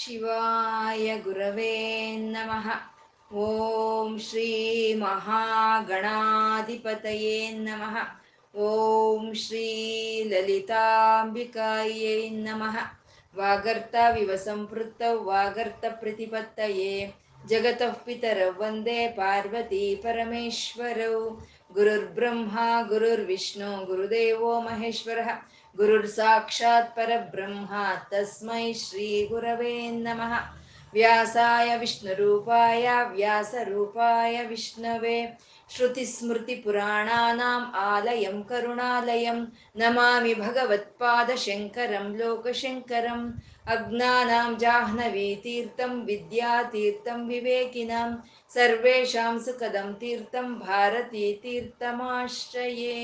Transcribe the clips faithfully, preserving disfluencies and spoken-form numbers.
ಶಿವಾಯ ಗುರವೇ ನಮಃ. ಓಂ ಶ್ರೀ ಮಹಾಗಣಾಧಿಪತಯೇ ನಮಃ. ಓಂ ಶ್ರೀ ಲಲಿತಾಂಬಿಕಾಯೈ ನಮಃ. ವಾಗರ್ತವಿವಸಂಪೃತ್ತ ವಾಗರ್ತ ಪ್ರತಿಪತ್ತಯೇ ಜಗತಃ ಪಿತರೌ ವಂದೇ ಪಾರ್ವತಿ ಪರಮೇಶ್ವರೌ. ಗುರುರ್ಬ್ರಹ್ಮ ಗುರುರ್ವಿಷ್ಣು ಗುರುದೇವೋ ಮಹೇಶ್ವರಃ. ಗುರುರ್ ಸಾಕ್ಷಾತ್ ಪರಬ್ರಹ್ಮ ತಸ್ಮೈ ಶ್ರೀ ಗುರವೇ ನಮಃ. ವ್ಯಾಸಾಯ ವಿಷ್ಣುರೂಪಾಯ ವ್ಯಾಸರೂಪಾಯ ವಿಷ್ಣವೇ. ಶ್ರುತಿಸ್ಮೃತಿಪುರಾಣಾನಾಂ ಆಲಯಂ ಕರುಣಾಲಯಂ ನಮಾಮಿ ಭಗವತ್ಪಾದಶಂಕರಂ ಲೋಕಶಂಕರಂ. ಅಜ್ಞಾನಾಂ ಜಾಹ್ನವೀತೀರ್ಥಂ ವಿದ್ಯಾತೀರ್ಥಂ ವಿವೇಕಿನಾಂ ಸರ್ವೇಷಾಂ ಸುಖದಂ ತೀರ್ಥಂ ಭಾರತೀತೀರ್ಥಮಾಶ್ರಯೇ.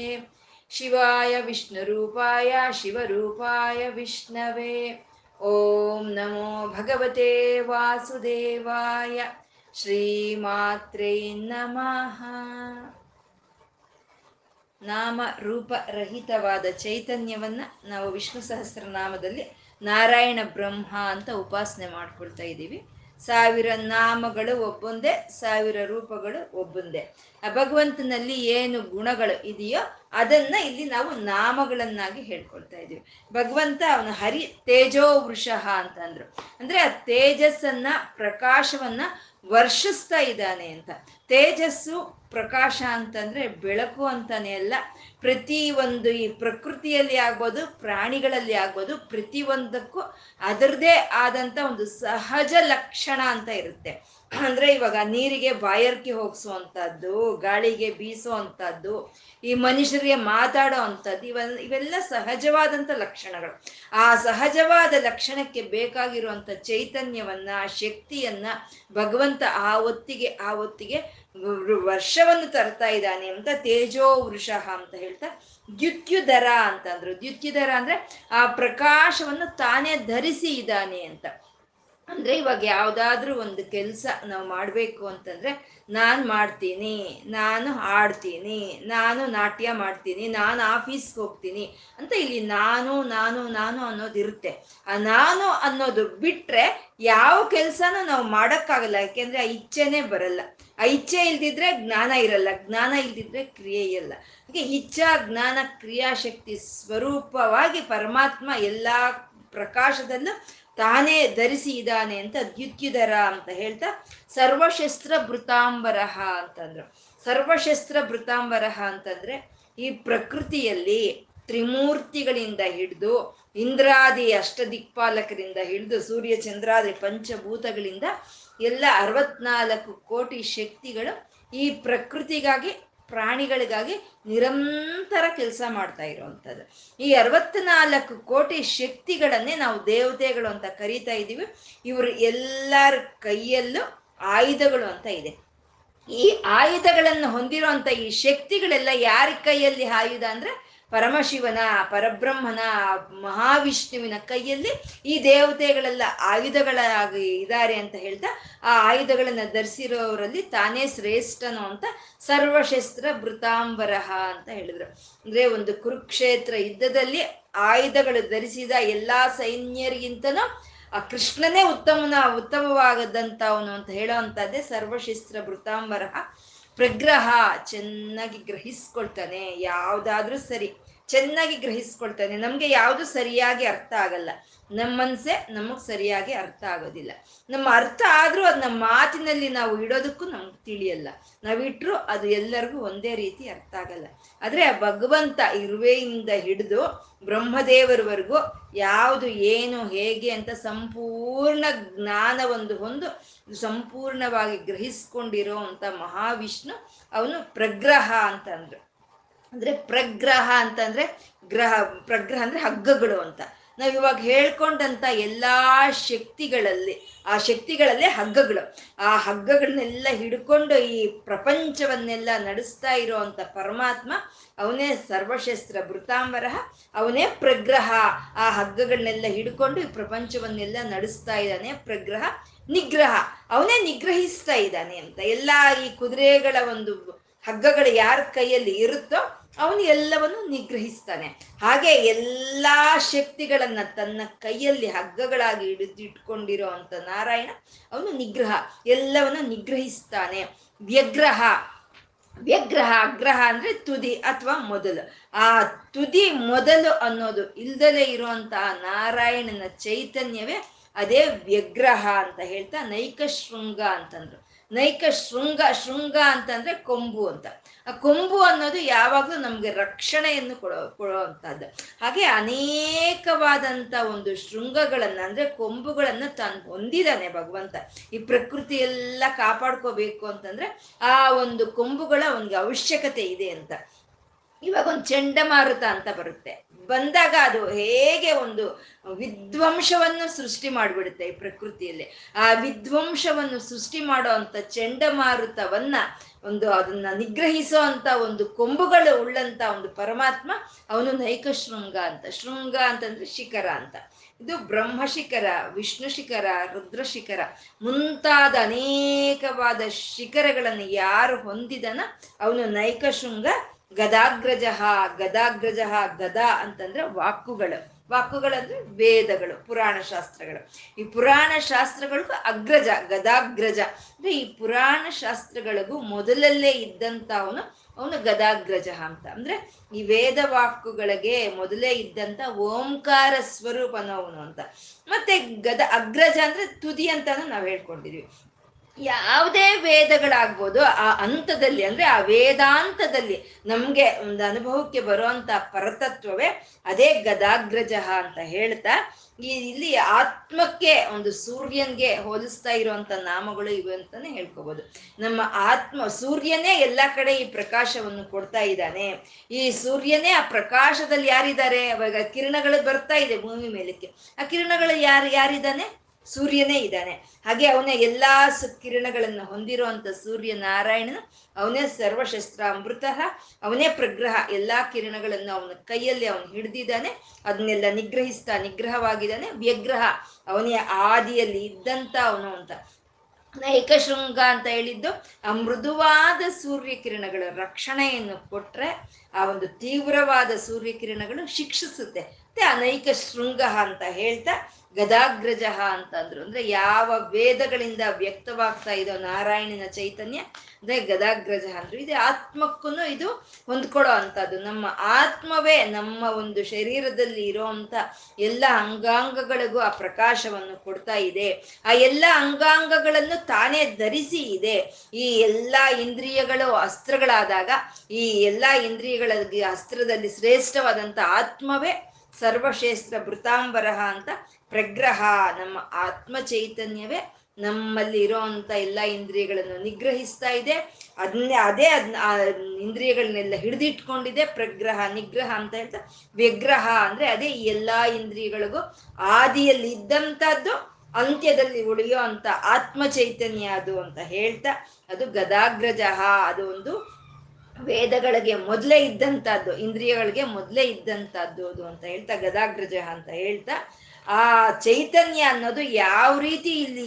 ಶಿವಾಯ ವಿಷ್ಣುರೂಪಾಯ ಶಿವರೂಪಾಯ ವಿಷ್ಣವೇ. ಓಂ ನಮೋ ಭಗವತೆ ವಾಸುದೇವಾಯ ಶ್ರೀಮಾತ್ರೇ ನಮಃ. ನಾಮ ರೂಪರಹಿತವಾದ ಚೈತನ್ಯವನ್ನು ನಾವು ವಿಷ್ಣು ಸಹಸ್ರನಾಮದಲ್ಲಿ ನಾರಾಯಣ ಬ್ರಹ್ಮ ಅಂತ ಉಪಾಸನೆ ಮಾಡ್ಕೊಳ್ತಾ ಇದ್ದೀವಿ. ಸಾವಿರ ನಾಮಗಳು ಒಬ್ಬೊಂದೇ, ಸಾವಿರ ರೂಪಗಳು ಒಬ್ಬೊಂದೇ. ಆ ಭಗವಂತನಲ್ಲಿ ಏನು ಗುಣಗಳು ಇದೆಯೋ ಅದನ್ನ ಇಲ್ಲಿ ನಾವು ನಾಮಗಳನ್ನಾಗಿ ಹೇಳ್ಕೊಳ್ತಾ ಇದ್ದೀವಿ. ಭಗವಂತ ಅವನ ಹರಿ ತೇಜೋವೃಷಃ ಅಂತಂದ್ರು, ಅಂದ್ರೆ ಆ ತೇಜಸ್ಸನ್ನ ಪ್ರಕಾಶವನ್ನ ವರ್ಷಿಸ್ತಾ ಇದ್ದಾನೆ ಅಂತ. ತೇಜಸ್ಸು ಪ್ರಕಾಶ ಅಂತಂದ್ರೆ ಬೆಳಕು ಅಂತಾನೆ ಅಲ್ಲ, ಪ್ರತಿ ಒಂದು ಈ ಪ್ರಕೃತಿಯಲ್ಲಿ ಆಗ್ಬೋದು ಪ್ರಾಣಿಗಳಲ್ಲಿ ಆಗ್ಬೋದು ಪ್ರತಿಯೊಂದಕ್ಕೂ ಅದರದೇ ಆದಂಥ ಒಂದು ಸಹಜ ಲಕ್ಷಣ ಅಂತ ಇರುತ್ತೆ. ಅಂದರೆ ಇವಾಗ ನೀರಿಗೆ ಬಾಯರ್ಕೆ ಹೋಗಿಸುವಂಥದ್ದು, ಗಾಳಿಗೆ ಬೀಸುವಂಥದ್ದು, ಈ ಮನುಷ್ಯರಿಗೆ ಮಾತಾಡೋ ಅಂಥದ್ದು, ಇವ ಇವೆಲ್ಲ ಸಹಜವಾದಂಥ ಲಕ್ಷಣಗಳು. ಆ ಸಹಜವಾದ ಲಕ್ಷಣಕ್ಕೆ ಬೇಕಾಗಿರುವಂಥ ಚೈತನ್ಯವನ್ನು ಆ ಶಕ್ತಿಯನ್ನು ಭಗವಂತ ಆ ಹೊತ್ತಿಗೆ ಆ ಹೊತ್ತಿಗೆ ವರ್ಷವನ್ನು ತರ್ತಾ ಇದ್ದಾನೆ ಅಂತ ತೇಜೋವೃಷಃ ಅಂತ ಹೇಳ್ತಾ. ದ್ಯುತ್ಯುಧರ ಅಂತಂದ್ರು. ದ್ಯುತ್ಯುಧರ ಅಂದ್ರೆ ಆ ಪ್ರಕಾಶವನ್ನು ತಾನೇ ಧರಿಸಿ ಇದ್ದಾನೆ ಅಂತ. ಅಂದರೆ ಇವಾಗ ಯಾವುದಾದ್ರೂ ಒಂದು ಕೆಲಸ ನಾವು ಮಾಡಬೇಕು ಅಂತಂದರೆ ನಾನು ಮಾಡ್ತೀನಿ, ನಾನು ಆಡ್ತೀನಿ, ನಾನು ನಾಟ್ಯ ಮಾಡ್ತೀನಿ, ನಾನು ಆಫೀಸ್ಗೆ ಹೋಗ್ತೀನಿ ಅಂತ ಇಲ್ಲಿ ನಾನು ನಾನು ನಾನು ಅನ್ನೋದಿರುತ್ತೆ. ಆ ನಾನು ಅನ್ನೋದು ಬಿಟ್ಟರೆ ಯಾವ ಕೆಲಸನೂ ನಾವು ಮಾಡೋಕ್ಕಾಗಲ್ಲ. ಯಾಕೆಂದರೆ ಆ ಇಚ್ಛೆನೇ ಬರಲ್ಲ. ಆ ಇಚ್ಛೆ ಇಲ್ದಿದ್ರೆ ಜ್ಞಾನ ಇರಲ್ಲ, ಜ್ಞಾನ ಇಲ್ದಿದ್ರೆ ಕ್ರಿಯೆ ಇರಲ್ಲ. ಹಾಗೆ ಇಚ್ಛಾ ಜ್ಞಾನ ಕ್ರಿಯಾಶಕ್ತಿ ಸ್ವರೂಪವಾಗಿ ಪರಮಾತ್ಮ ಎಲ್ಲ ಪ್ರಕಾಶದಲ್ಲೂ ತಾನೇ ಧರಿಸಿ ಇದ್ದಾನೆ ಅಂತ ದ್ಯುತ್ಯುಧರ ಅಂತ ಹೇಳ್ತಾ. ಸರ್ವಶಸ್ತ್ರ ಭೃತಾಂಬರಹ ಅಂತಂದ್ರು. ಸರ್ವಶಸ್ತ್ರ ಭೃತಾಂಬರಹ ಅಂತಂದ್ರೆ ಈ ಪ್ರಕೃತಿಯಲ್ಲಿ ತ್ರಿಮೂರ್ತಿಗಳಿಂದ ಹಿಡಿದು ಇಂದ್ರಾದಿ ಅಷ್ಟದಿಕ್ಪಾಲಕರಿಂದ ಹಿಡಿದು ಸೂರ್ಯ ಚಂದ್ರಾದಿ ಪಂಚಭೂತಗಳಿಂದ ಎಲ್ಲ ಅರವತ್ನಾಲ್ಕು ಕೋಟಿ ಶಕ್ತಿಗಳು ಈ ಪ್ರಕೃತಿಗಾಗಿ ಪ್ರಾಣಿಗಳಿಗಾಗಿ ನಿರಂತರ ಕೆಲಸ ಮಾಡ್ತಾ ಇರುವಂಥದ್ದು. ಈ ಅರವತ್ನಾಲ್ಕು ಕೋಟಿ ಶಕ್ತಿಗಳನ್ನೇ ನಾವು ದೇವತೆಗಳು ಅಂತ ಕರೀತಾ ಇದ್ದೀವಿ. ಇವರು ಎಲ್ಲರ ಕೈಯಲ್ಲೂ ಆಯುಧಗಳು ಅಂತ ಇದೆ. ಈ ಆಯುಧಗಳನ್ನು ಹೊಂದಿರುವಂಥ ಈ ಶಕ್ತಿಗಳೆಲ್ಲ ಯಾರ ಕೈಯಲ್ಲಿ ಆಯುಧ ಅಂದರೆ ಪರಮಶಿವನ ಪರಬ್ರಹ್ಮನ ಮಹಾವಿಷ್ಣುವಿನ ಕೈಯಲ್ಲಿ ಈ ದೇವತೆಗಳೆಲ್ಲ ಆಯುಧಗಳಾಗಿ ಇದ್ದಾರೆ ಅಂತ ಹೇಳ್ತಾ ಆ ಆಯುಧಗಳನ್ನು ಧರಿಸಿರೋರಲ್ಲಿ ತಾನೇ ಶ್ರೇಷ್ಠನು ಅಂತ ಸರ್ವಶಸ್ತ್ರ ಭೃತಾಂಬರಹ ಅಂತ ಹೇಳಿದ್ರು. ಅಂದರೆ ಒಂದು ಕುರುಕ್ಷೇತ್ರ ಯುದ್ಧದಲ್ಲಿ ಆಯುಧಗಳು ಧರಿಸಿದ ಎಲ್ಲ ಸೈನ್ಯರಿಗಿಂತನೂ ಆ ಕೃಷ್ಣನೇ ಉತ್ತಮನ ಉತ್ತಮವಾಗದಂಥವನು ಅಂತ ಹೇಳೋ ಅಂಥದ್ದೇ ಸರ್ವಶಸ್ತ್ರ ಭೃತಾಂಬರಹ. ಪ್ರಗ್ರಹ ಚೆನ್ನಾಗಿ ಗ್ರಹಿಸ್ಕೊಳ್ತಾನೆ, ಯಾವುದಾದ್ರೂ ಸರಿ ಚೆನ್ನಾಗಿ ಗ್ರಹಿಸ್ಕೊಳ್ತಾನೆ. ನಮಗೆ ಯಾವುದು ಸರಿಯಾಗಿ ಅರ್ಥ ಆಗಲ್ಲ, ನಮ್ಮ ಮನಸ್ಸೇ ನಮಗೆ ಸರಿಯಾಗಿ ಅರ್ಥ ಆಗೋದಿಲ್ಲ. ನಮ್ಮ ಅರ್ಥ ಆದರೂ ಅದು ನಮ್ಮ ಮಾತಿನಲ್ಲಿ ನಾವು ಇಡೋದಕ್ಕೂ ನಮ್ಗೆ ತಿಳಿಯಲ್ಲ, ನಾವಿಟ್ಟರೂ ಅದು ಎಲ್ಲರಿಗೂ ಒಂದೇ ರೀತಿ ಅರ್ಥ ಆಗಲ್ಲ. ಆದರೆ ಆ ಭಗವಂತ ಇರುವೆಯಿಂದ ಹಿಡಿದು ಬ್ರಹ್ಮದೇವರವರೆಗೂ ಯಾವುದು ಏನು ಹೇಗೆ ಅಂತ ಸಂಪೂರ್ಣ ಜ್ಞಾನವೊಂದು ಹೊಂದು ಸಂಪೂರ್ಣವಾಗಿ ಗ್ರಹಿಸ್ಕೊಂಡಿರೋ ಅಂಥ ಮಹಾವಿಷ್ಣು ಅವನು ಪ್ರಗ್ರಹ ಅಂತಂದ್ರು. ಅಂದರೆ ಪ್ರಗ್ರಹ ಅಂತಂದರೆ ಗ್ರಹ ಪ್ರಗ್ರಹ ಅಂದರೆ ಹಗ್ಗಗಳು ಅಂತ. ನಾವು ಇವಾಗ ಹೇಳ್ಕೊಂಡಂಥ ಎಲ್ಲ ಶಕ್ತಿಗಳಲ್ಲಿ ಆ ಶಕ್ತಿಗಳಲ್ಲೇ ಹಗ್ಗಗಳು. ಆ ಹಗ್ಗಗಳನ್ನೆಲ್ಲ ಹಿಡ್ಕೊಂಡು ಈ ಪ್ರಪಂಚವನ್ನೆಲ್ಲ ನಡೆಸ್ತಾ ಇರೋ ಅಂಥ ಪರಮಾತ್ಮ ಅವನೇ ಸರ್ವಶಸ್ತ್ರ ಭೃತಾಂಬರಹ, ಅವನೇ ಪ್ರಗ್ರಹ. ಆ ಹಗ್ಗಗಳನ್ನೆಲ್ಲ ಹಿಡ್ಕೊಂಡು ಈ ಪ್ರಪಂಚವನ್ನೆಲ್ಲ ನಡೆಸ್ತಾ ಇದ್ದಾನೆ. ಪ್ರಗ್ರಹ ನಿಗ್ರಹ, ಅವನೇ ನಿಗ್ರಹಿಸ್ತಾ ಇದ್ದಾನೆ ಅಂತ. ಎಲ್ಲ ಈ ಕುದುರೆಗಳ ಒಂದು ಹಗ್ಗಗಳು ಯಾರ ಕೈಯಲ್ಲಿ ಇರುತ್ತೋ ಅವನು ಎಲ್ಲವನ್ನು ನಿಗ್ರಹಿಸ್ತಾನೆ. ಹಾಗೆ ಎಲ್ಲಾ ಶಕ್ತಿಗಳನ್ನ ತನ್ನ ಕೈಯಲ್ಲಿ ಹಗ್ಗಗಳಾಗಿ ಹಿಡಿದಿಟ್ಕೊಂಡಿರೋ ಅಂತ ನಾರಾಯಣ ಅವನು ನಿಗ್ರಹ, ಎಲ್ಲವನ್ನು ನಿಗ್ರಹಿಸ್ತಾನೆ. ವ್ಯಗ್ರಹ, ವ್ಯಗ್ರಹ ಅಗ್ರಹ ಅಂದ್ರೆ ತುದಿ ಅಥವಾ ಮೊದಲು. ಆ ತುದಿ ಮೊದಲು ಅನ್ನೋದು ಇಲ್ದಲೇ ಇರುವಂತಹ ನಾರಾಯಣನ ಚೈತನ್ಯವೇ ಅದೇ ವ್ಯಗ್ರಹ ಅಂತ ಹೇಳ್ತಾ ನೈಕ ಶೃಂಗ ಅಂತಂದ್ರು. ನೈಕ ಶೃಂಗ, ಶೃಂಗ ಅಂತಂದ್ರೆ ಕೊಂಬು ಅಂತ. ಆ ಕೊಂಬು ಅನ್ನೋದು ಯಾವಾಗಲೂ ನಮ್ಗೆ ರಕ್ಷಣೆಯನ್ನು ಕೊಡೋ ಕೊಡುವಂತಹದ್ದು. ಹಾಗೆ ಅನೇಕವಾದಂತ ಒಂದು ಶೃಂಗಗಳನ್ನ ಅಂದ್ರೆ ಕೊಂಬುಗಳನ್ನ ತಾನು ಹೊಂದಿದ್ದಾನೆ ಭಗವಂತ. ಈ ಪ್ರಕೃತಿ ಎಲ್ಲ ಕಾಪಾಡ್ಕೋಬೇಕು ಅಂತಂದ್ರೆ ಆ ಒಂದು ಕೊಂಬುಗಳ ಅವನಿಗೆ ಅವಶ್ಯಕತೆ ಇದೆ ಅಂತ. ಇವಾಗ ಒಂದು ಚಂಡಮಾರುತ ಅಂತ ಬರುತ್ತೆ, ಬಂದಾಗ ಅದು ಹೇಗೆ ಒಂದು ವಿಧ್ವಂಸವನ್ನು ಸೃಷ್ಟಿ ಮಾಡಿಬಿಡುತ್ತೆ ಈ ಪ್ರಕೃತಿಯಲ್ಲಿ. ಆ ವಿಧ್ವಂಸವನ್ನು ಸೃಷ್ಟಿ ಮಾಡೋ ಅಂಥ ಚಂಡಮಾರುತವನ್ನ ಒಂದು ಅದನ್ನ ನಿಗ್ರಹಿಸೋ ಅಂತ ಒಂದು ಕೊಂಬುಗಳು ಉಳ್ಳಂತ ಒಂದು ಪರಮಾತ್ಮ ಅವನು ನೈಕ ಶೃಂಗ ಅಂತ. ಶೃಂಗ ಅಂತಂದ್ರೆ ಶಿಖರ ಅಂತ. ಇದು ಬ್ರಹ್ಮಶಿಖರ, ವಿಷ್ಣು ಶಿಖರ, ರುದ್ರಶಿಖರ ಮುಂತಾದ ಅನೇಕವಾದ ಶಿಖರಗಳನ್ನು ಯಾರು ಹೊಂದಿದನ ಅವನು ನೈಕ ಶೃಂಗ. ಗದಾಗ್ರಜಃ, ಗದಾಗ್ರಜಃ, ಗದಾ ಅಂತಂದ್ರೆ ವಾಕುಗಳು, ವಾಕುಗಳಂದ್ರೆ ವೇದಗಳು, ಪುರಾಣ ಶಾಸ್ತ್ರಗಳು. ಈ ಪುರಾಣ ಶಾಸ್ತ್ರಗಳಿಗೂ ಅಗ್ರಜ ಗದಾಗ್ರಜ ಅಂದ್ರೆ ಈ ಪುರಾಣ ಶಾಸ್ತ್ರಗಳಿಗೂ ಮೊದಲಲ್ಲೇ ಇದ್ದಂತ ಅವನು ಅವನು ಗದಾಗ್ರಜ ಅಂತ. ಅಂದ್ರೆ ಈ ವೇದ ವಾಕುಗಳಿಗೆ ಮೊದಲೇ ಇದ್ದಂತ ಓಂಕಾರ ಸ್ವರೂಪನವನು ಅಂತ. ಮತ್ತೆ ಗದ ಅಗ್ರಜ ಅಂದ್ರೆ ತುದಿ ಅಂತಾನು ನಾವು ಹೇಳ್ಕೊಂಡಿದೀವಿ. ಯಾವುದೇ ವೇದಗಳಾಗ್ಬೋದು ಆ ಹಂತದಲ್ಲಿ ಅಂದ್ರೆ ಆ ವೇದಾಂತದಲ್ಲಿ ನಮ್ಗೆ ಒಂದು ಅನುಭವಕ್ಕೆ ಬರುವಂತ ಪರತತ್ವವೇ ಅದೇ ಗದಾಗ್ರಜ ಅಂತ ಹೇಳ್ತಾ ಈ ಇಲ್ಲಿ ಆತ್ಮಕ್ಕೆ ಒಂದು ಸೂರ್ಯನ್ಗೆ ಹೋಲಿಸ್ತಾ ಇರುವಂತ ನಾಮಗಳು ಇವೆ ಅಂತಾನೆ ಹೇಳ್ಕೋಬಹುದು. ನಮ್ಮ ಆತ್ಮ ಸೂರ್ಯನೇ ಎಲ್ಲ ಕಡೆ ಈ ಪ್ರಕಾಶವನ್ನು ಕೊಡ್ತಾ ಇದ್ದಾನೆ. ಈ ಸೂರ್ಯನೇ ಆ ಪ್ರಕಾಶದಲ್ಲಿ ಯಾರಿದ್ದಾರೆ? ಅವಾಗ ಕಿರಣಗಳು ಬರ್ತಾ ಇದೆ ಭೂಮಿ ಮೇಲಕ್ಕೆ, ಆ ಕಿರಣಗಳು ಯಾರು ಯಾರಿದ್ದಾನೆ ಸೂರ್ಯನೇ ಇದ್ದಾನೆ. ಹಾಗೆ ಅವನ ಎಲ್ಲಾ ಕಿರಣಗಳನ್ನು ಹೊಂದಿರುವಂತ ಸೂರ್ಯ ನಾರಾಯಣನು ಅವನೇ ಸರ್ವಶಸ್ತ್ರ ಅಮೃತಃ, ಅವನೇ ಪ್ರಗ್ರಹ. ಎಲ್ಲಾ ಕಿರಣಗಳನ್ನು ಅವನ ಕೈಯಲ್ಲಿ ಅವನು ಹಿಡಿದಿದ್ದಾನೆ, ಅದನ್ನೆಲ್ಲ ನಿಗ್ರಹಿಸ್ತಾ ನಿಗ್ರಹವಾಗಿದ್ದಾನೆ. ವ್ಯಗ್ರಹ ಅವನೇ ಆದಿಯಲ್ಲಿ ಇದ್ದಂತ ಅವನು ಅಂತ. ನೈಕ ಶೃಂಗ ಅಂತ ಹೇಳಿದ್ದು ಆ ಮೃದುವಾದ ಸೂರ್ಯಕಿರಣಗಳ ರಕ್ಷಣೆಯನ್ನು ಕೊಟ್ರೆ ಆ ಒಂದು ತೀವ್ರವಾದ ಸೂರ್ಯಕಿರಣಗಳು ಶಿಕ್ಷಿಸುತ್ತೆ. ಮತ್ತೆ ಅನೈಕ ಶೃಂಗ ಅಂತ ಹೇಳ್ತಾ ಗದಾಗ್ರಜ ಅಂತಂದ್ರು. ಅಂದ್ರೆ ಯಾವ ವೇದಗಳಿಂದ ವ್ಯಕ್ತವಾಗ್ತಾ ಇದೋ ನಾರಾಯಣನ ಚೈತನ್ಯ ಅಂದ್ರೆ ಗದಾಗ್ರಜ ಅಂದ್ರು. ಇದು ಆತ್ಮಕ್ಕೂ ಇದು ಹೊಂದ್ಕೊಳ್ಳೋ ಅಂತದ್ದು. ನಮ್ಮ ಆತ್ಮವೇ ನಮ್ಮ ಒಂದು ಶರೀರದಲ್ಲಿ ಇರೋಂಥ ಎಲ್ಲ ಅಂಗಾಂಗಗಳಿಗೂ ಆ ಪ್ರಕಾಶವನ್ನು ಕೊಡ್ತಾ ಇದೆ. ಆ ಎಲ್ಲ ಅಂಗಾಂಗಗಳನ್ನು ತಾನೇ ಧರಿಸಿ ಇದೆ. ಈ ಎಲ್ಲ ಇಂದ್ರಿಯಗಳು ಅಸ್ತ್ರಗಳಾದಾಗ ಈ ಎಲ್ಲ ಇಂದ್ರಿಯಗಳ ಅಸ್ತ್ರದಲ್ಲಿ ಶ್ರೇಷ್ಠವಾದಂಥ ಆತ್ಮವೇ ಸರ್ವ ಶಸ್ತ್ರ ಬೃತಾಂಬರ ಅಂತ. ಪ್ರಗ್ರಹ ನಮ್ಮ ಆತ್ಮ ಚೈತನ್ಯವೇ ನಮ್ಮಲ್ಲಿ ಇರೋಂಥ ಎಲ್ಲ ಇಂದ್ರಿಯಗಳನ್ನು ನಿಗ್ರಹಿಸ್ತಾ ಇದೆ. ಅದನ್ನೇ ಅದೇ ಅದನ್ನ ಆ ಇಂದ್ರಿಯಗಳನ್ನೆಲ್ಲ ಹಿಡಿದಿಟ್ಕೊಂಡಿದೆ ಪ್ರಗ್ರಹ ನಿಗ್ರಹ ಅಂತ ಹೇಳ್ತಾ. ವ್ಯಗ್ರಹ ಅಂದ್ರೆ ಅದೇ ಎಲ್ಲ ಇಂದ್ರಿಯಗಳಿಗೂ ಆದಿಯಲ್ಲಿ ಇದ್ದಂಥದ್ದು, ಅಂತ್ಯದಲ್ಲಿ ಉಳಿಯೋ ಅಂತ ಆತ್ಮ ಚೈತನ್ಯ ಅದು ಅಂತ ಹೇಳ್ತಾ ಅದು ಗದಾಗ್ರಜ. ಅದು ಒಂದು ವೇದಗಳಿಗೆ ಮೊದಲೇ ಇದ್ದಂತಹದ್ದು, ಇಂದ್ರಿಯಗಳಿಗೆ ಮೊದಲೇ ಇದ್ದಂತಹದ್ದು ಅದು ಅಂತ ಹೇಳ್ತಾ ಗದಾಗ್ರಜ ಅಂತ ಹೇಳ್ತಾ ಆ ಚೈತನ್ಯ ಅನ್ನೋದು ಯಾವ ರೀತಿ ಇಲ್ಲಿ